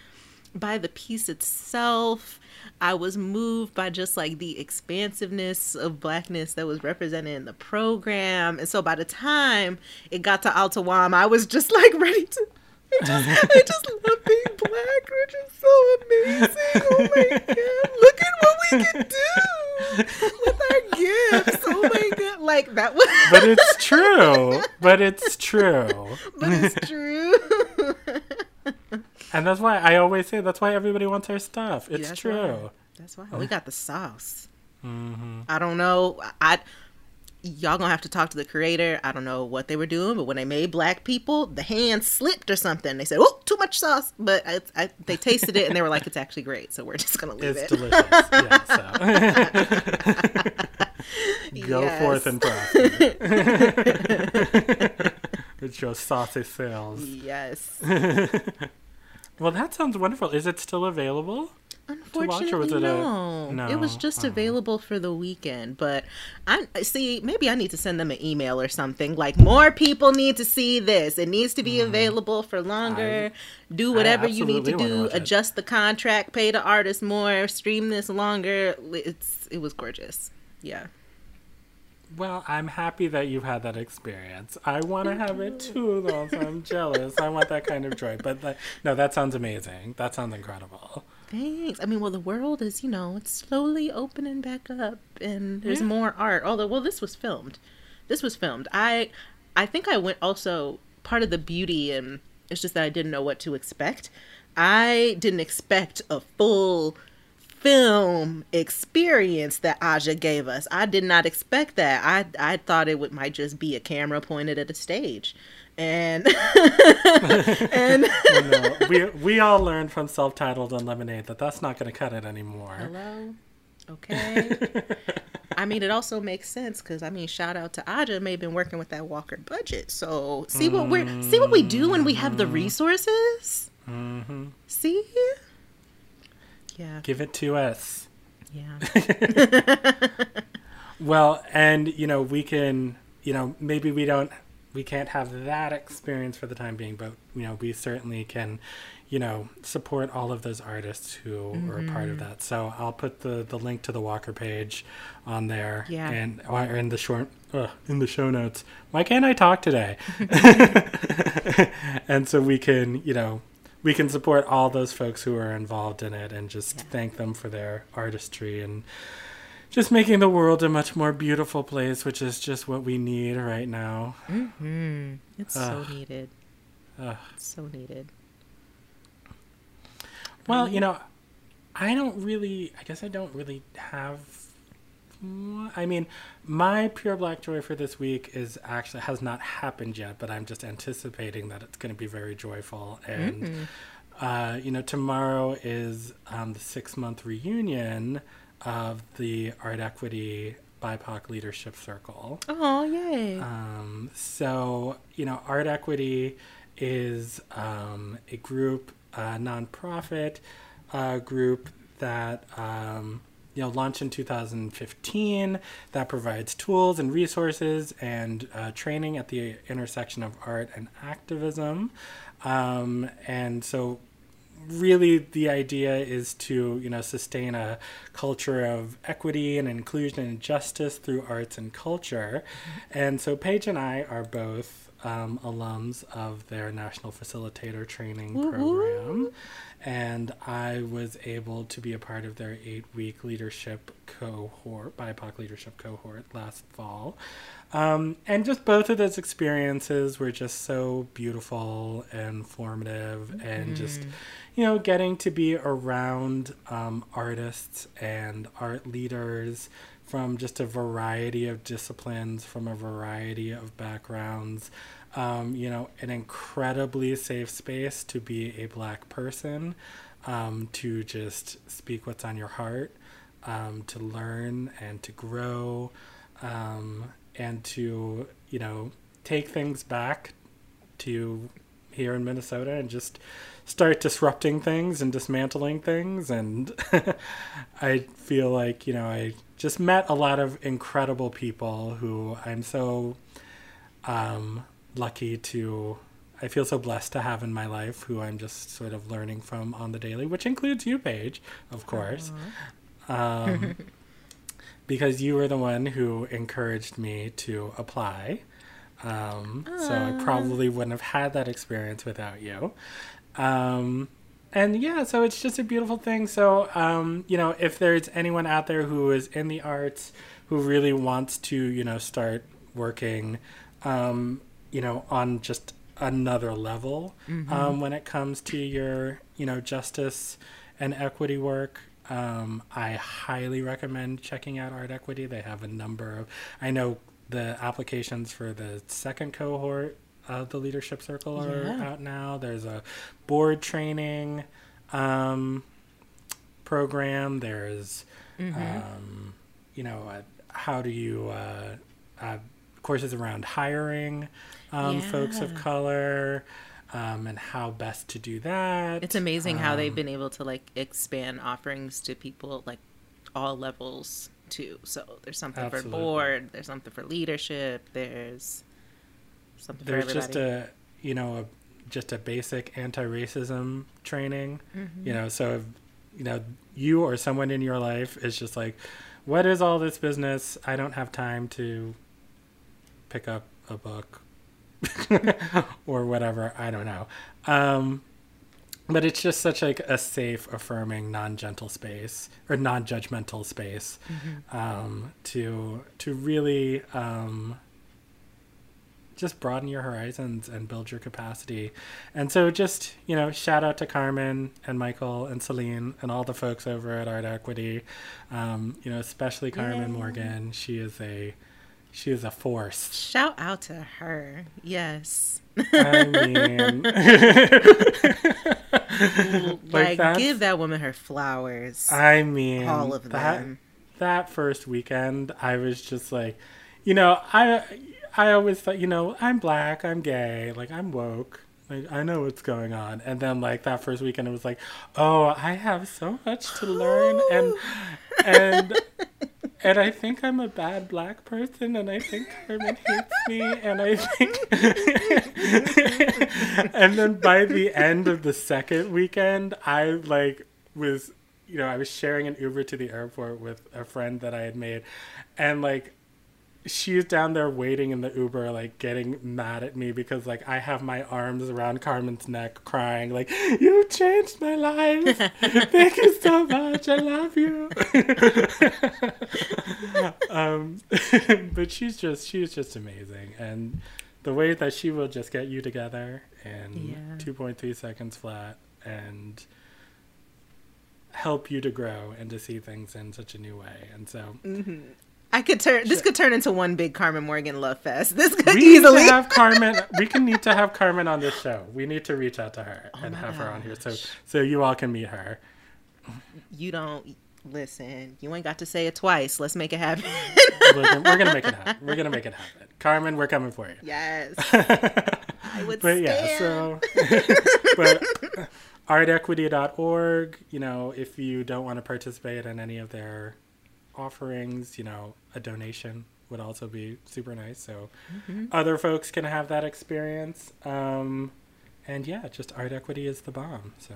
by the piece itself. I was moved by just like the expansiveness of Blackness that was represented in the program. And so by the time it got to Altawaam, I was just like ready to, I just, I just love being Black, which is so amazing. Oh my God, look at what we can do. with our gifts. Oh my God. Like that was. But it's true. But it's true. But it's true. And that's why I always say that's why everybody wants our stuff. It's that's true. Why. That's why we got the sauce. Mm-hmm. I don't know. I y'all gonna have to talk to the creator. I don't know what they were doing, but when they made black people, the hand slipped or something. They said, "Oh, too much sauce," but I, I, they tasted it and they were like, "It's actually great." So we're just gonna leave it's it. It's delicious. Yeah, so. Go yes. forth and prosper. It's your saucy sales. Yes. Well, that sounds wonderful. Is it still available? Unfortunately, to watch, or was it no. A, no. It was just oh. available for the weekend. But I see. Maybe I need to send them an email or something. Like, more people need to see this. It needs to be mm-hmm. available for longer. I, do whatever you need to do. Adjust it. The contract. Pay the artist more. Stream this longer. It's it was gorgeous. Yeah. Well, I'm happy that you've had that experience. I want to have it too, though, so I'm jealous. I want that kind of joy. But the, no, that sounds amazing. That sounds incredible. Thanks. I mean, well, the world is, you know, it's slowly opening back up, and there's yeah. more art. Although, well, this was filmed. This was filmed. I, I think I went also, part of the beauty, and it's just that I didn't know what to expect. I didn't expect a full film experience that Aja gave us. I did not expect that. I I thought it would might just be a camera pointed at a stage, and and well, no. we we all learned from Self-Titled and Lemonade that that's not going to cut it anymore. Hello, okay. I mean, it also makes sense because I mean, shout out to Aja, may have been working with that Walker budget. So see what mm-hmm. we're see what we do when we have the resources. Mm-hmm. See. Yeah. Give it to us. Yeah. Well, and, you know, we can, you know, maybe we don't, we can't have that experience for the time being, but, you know, we certainly can, you know, support all of those artists who mm-hmm. are a part of that. So I'll put the, the link to the Walker page on there. Yeah. And or in the short, uh, in the show notes. Why can't I talk today? And so we can, you know, we can support all those folks who are involved in it and just yeah. thank them for their artistry and just making the world a much more beautiful place, which is just what we need right now. Mm-hmm. It's Ugh. so needed. Ugh. It's so needed. Well, um, you know, I don't really, I guess I don't really have, I mean, my Pure Black Joy for this week is actually has not happened yet, but I'm just anticipating that it's going to be very joyful. And, mm-hmm. uh, you know, tomorrow is um, the six-month reunion of the Art Equity B I P O C Leadership Circle. Oh, yay. Um, so, you know, Art Equity is um, a group, a nonprofit uh, group that... Um, you know, launched in two thousand fifteen, that provides tools and resources and uh, training at the intersection of art and activism. Um, and so really the idea is to, you know, sustain a culture of equity and inclusion and justice through arts and culture. And so Paige and I are both Um, alums of their National Facilitator Training Woo-hoo. Program, and I was able to be a part of their eight-week leadership cohort, B I P O C leadership cohort, last fall. Um, and just both of those experiences were just so beautiful and formative, mm-hmm. and just, you know, getting to be around um, artists and art leaders from just a variety of disciplines, from a variety of backgrounds, um, you know, an incredibly safe space to be a Black person, um, to just speak what's on your heart, um, to learn and to grow, um, and to, you know, take things back to here in Minnesota and just start disrupting things and dismantling things. And I feel like, you know, I just met a lot of incredible people who I'm so um, lucky to, I feel so blessed to have in my life, who I'm just sort of learning from on the daily, which includes you, Paige, of course. Um, because you were the one who encouraged me to apply. Um, so I probably wouldn't have had that experience without you. Um, and yeah, so it's just a beautiful thing. So, um, you know, if there's anyone out there who is in the arts who really wants to, you know, start working, um, you know, on just another level, mm-hmm. um, when it comes to your, you know, justice and equity work, um, I highly recommend checking out Art Equity. They have a number of, I know the applications for the second cohort of the Leadership Circle are yeah. out now. There's a board training um, program. There's, mm-hmm. um, you know, uh, how do you, uh, uh, courses around hiring um, yeah. folks of color, um, and how best to do that. It's amazing um, how they've been able to, like, expand offerings to people, like, all levels, too. So there's something absolutely. For board, there's something for leadership, there's something there's for everybody. Just a, you know, a, just a basic anti-racism training, mm-hmm. you know, so, if, you know, you or someone in your life is just like, what is all this business? I don't have time to pick up a book or whatever. I don't know. Um, but it's just such like a safe, affirming, non-gentle space or non-judgmental space, mm-hmm. um, to, to really, um, just broaden your horizons and build your capacity. And so just, you know, shout out to Carmen and Michael and Celine and all the folks over at Art Equity, um, you know, especially Carmen Yay. Morgan. She is a, she is a force. Shout out to her. Yes. I mean, like, like give that woman her flowers. I mean, all of that, them. That first weekend, I was just like, you know, I, I always thought, you know, I'm black, I'm gay, like, I'm woke, like, I know what's going on. And then, like, that first weekend, it was like, oh, I have so much to learn, and and and I think I'm a bad black person, and I think Carmen hates me, and I think... And then by the end of the second weekend, I, like, was, you know, I was sharing an Uber to the airport with a friend that I had made, and, like, she's down there waiting in the Uber, like, getting mad at me because, like, I have my arms around Carmen's neck crying, like, you changed my life. Thank you so much. I love you. um, but she's just, she's just amazing. And the way that she will just get you together in yeah. two point three seconds flat and help you to grow and to see things in such a new way. And so... Mm-hmm. I could turn. This could turn into one big Carmen Morgan love fest. This could we easily need to have Carmen. We can need to have Carmen on this show. We need to reach out to her oh and have her gosh. on here, so so you all can meet her. You don't listen. You ain't got to say it twice. Let's make it happen. we're, gonna, we're gonna make it happen. We're gonna make it happen. Carmen, we're coming for you. Yes. I would. But stand. yeah. So. But art equity dot org. You know, if you don't want to participate in any of their offerings, you know, a donation would also be super nice, so mm-hmm. other folks can have that experience. Um and yeah, just Art Equity is the bomb. So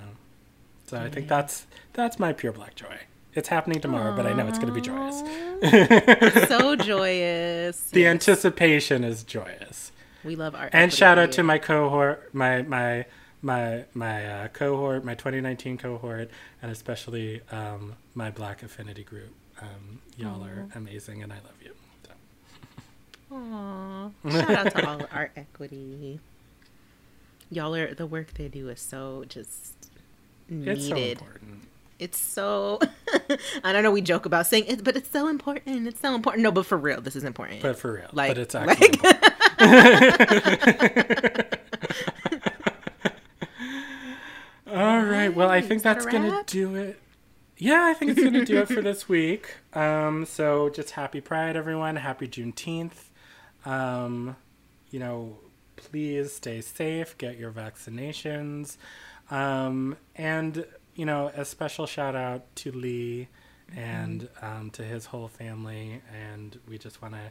so yeah. I think that's that's my pure black joy. It's happening tomorrow. Aww. But I know it's going to be joyous. So joyous. The yes. anticipation is joyous. We love Art and Equity. Shout out to my cohort, my my my my uh, cohort, my twenty nineteen cohort, and especially um my Black Affinity group. Um, y'all Aww. Are amazing, and I love you. So. Aww. Shout out to all Art Equity. Y'all are, the work they do is so just needed. It's so important. It's so, I don't know, we joke about saying it, but it's so important. It's so important. No, but for real, this is important. But for real. Like, but it's actually like... important. All right. Well, I think that's that going to do it. Yeah, I think it's going to do it for this week. Um, so just happy Pride, everyone. Happy Juneteenth. Um, you know, please stay safe. Get your vaccinations. Um, and, you know, a special shout out to Lee and um, to his whole family. And we just want to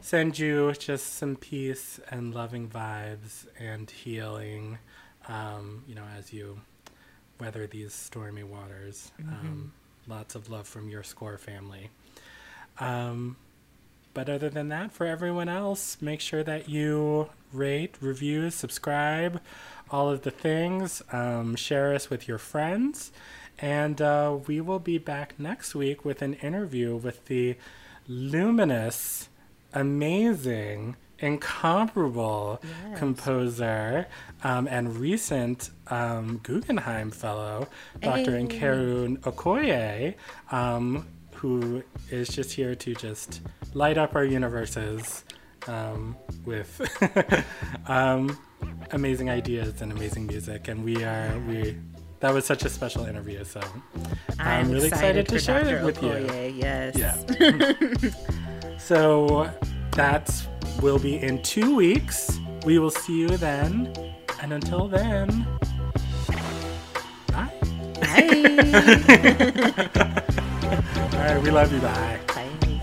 send you just some peace and loving vibes and healing, um, you know, as you... weather these stormy waters. Mm-hmm. Um, lots of love from your SCORE family. Um, But other than that, for everyone else, make sure that you rate, review, subscribe, all of the things. Um, share us with your friends. And uh, we will be back next week with an interview with the luminous, amazing, incomparable yes. composer um, and recent um, Guggenheim fellow, Doctor Hey. Nkerun Okoye, um, who is just here to just light up our universes um, with um, amazing ideas and amazing music. And we are, we that was such a special interview, so I'm, I'm really excited, excited to share Doctor it with Okoye, you. Yes. Yeah. So that's will be in two weeks. We will see you then. And until then, bye. Bye. All right, we love you. Bye. Bye.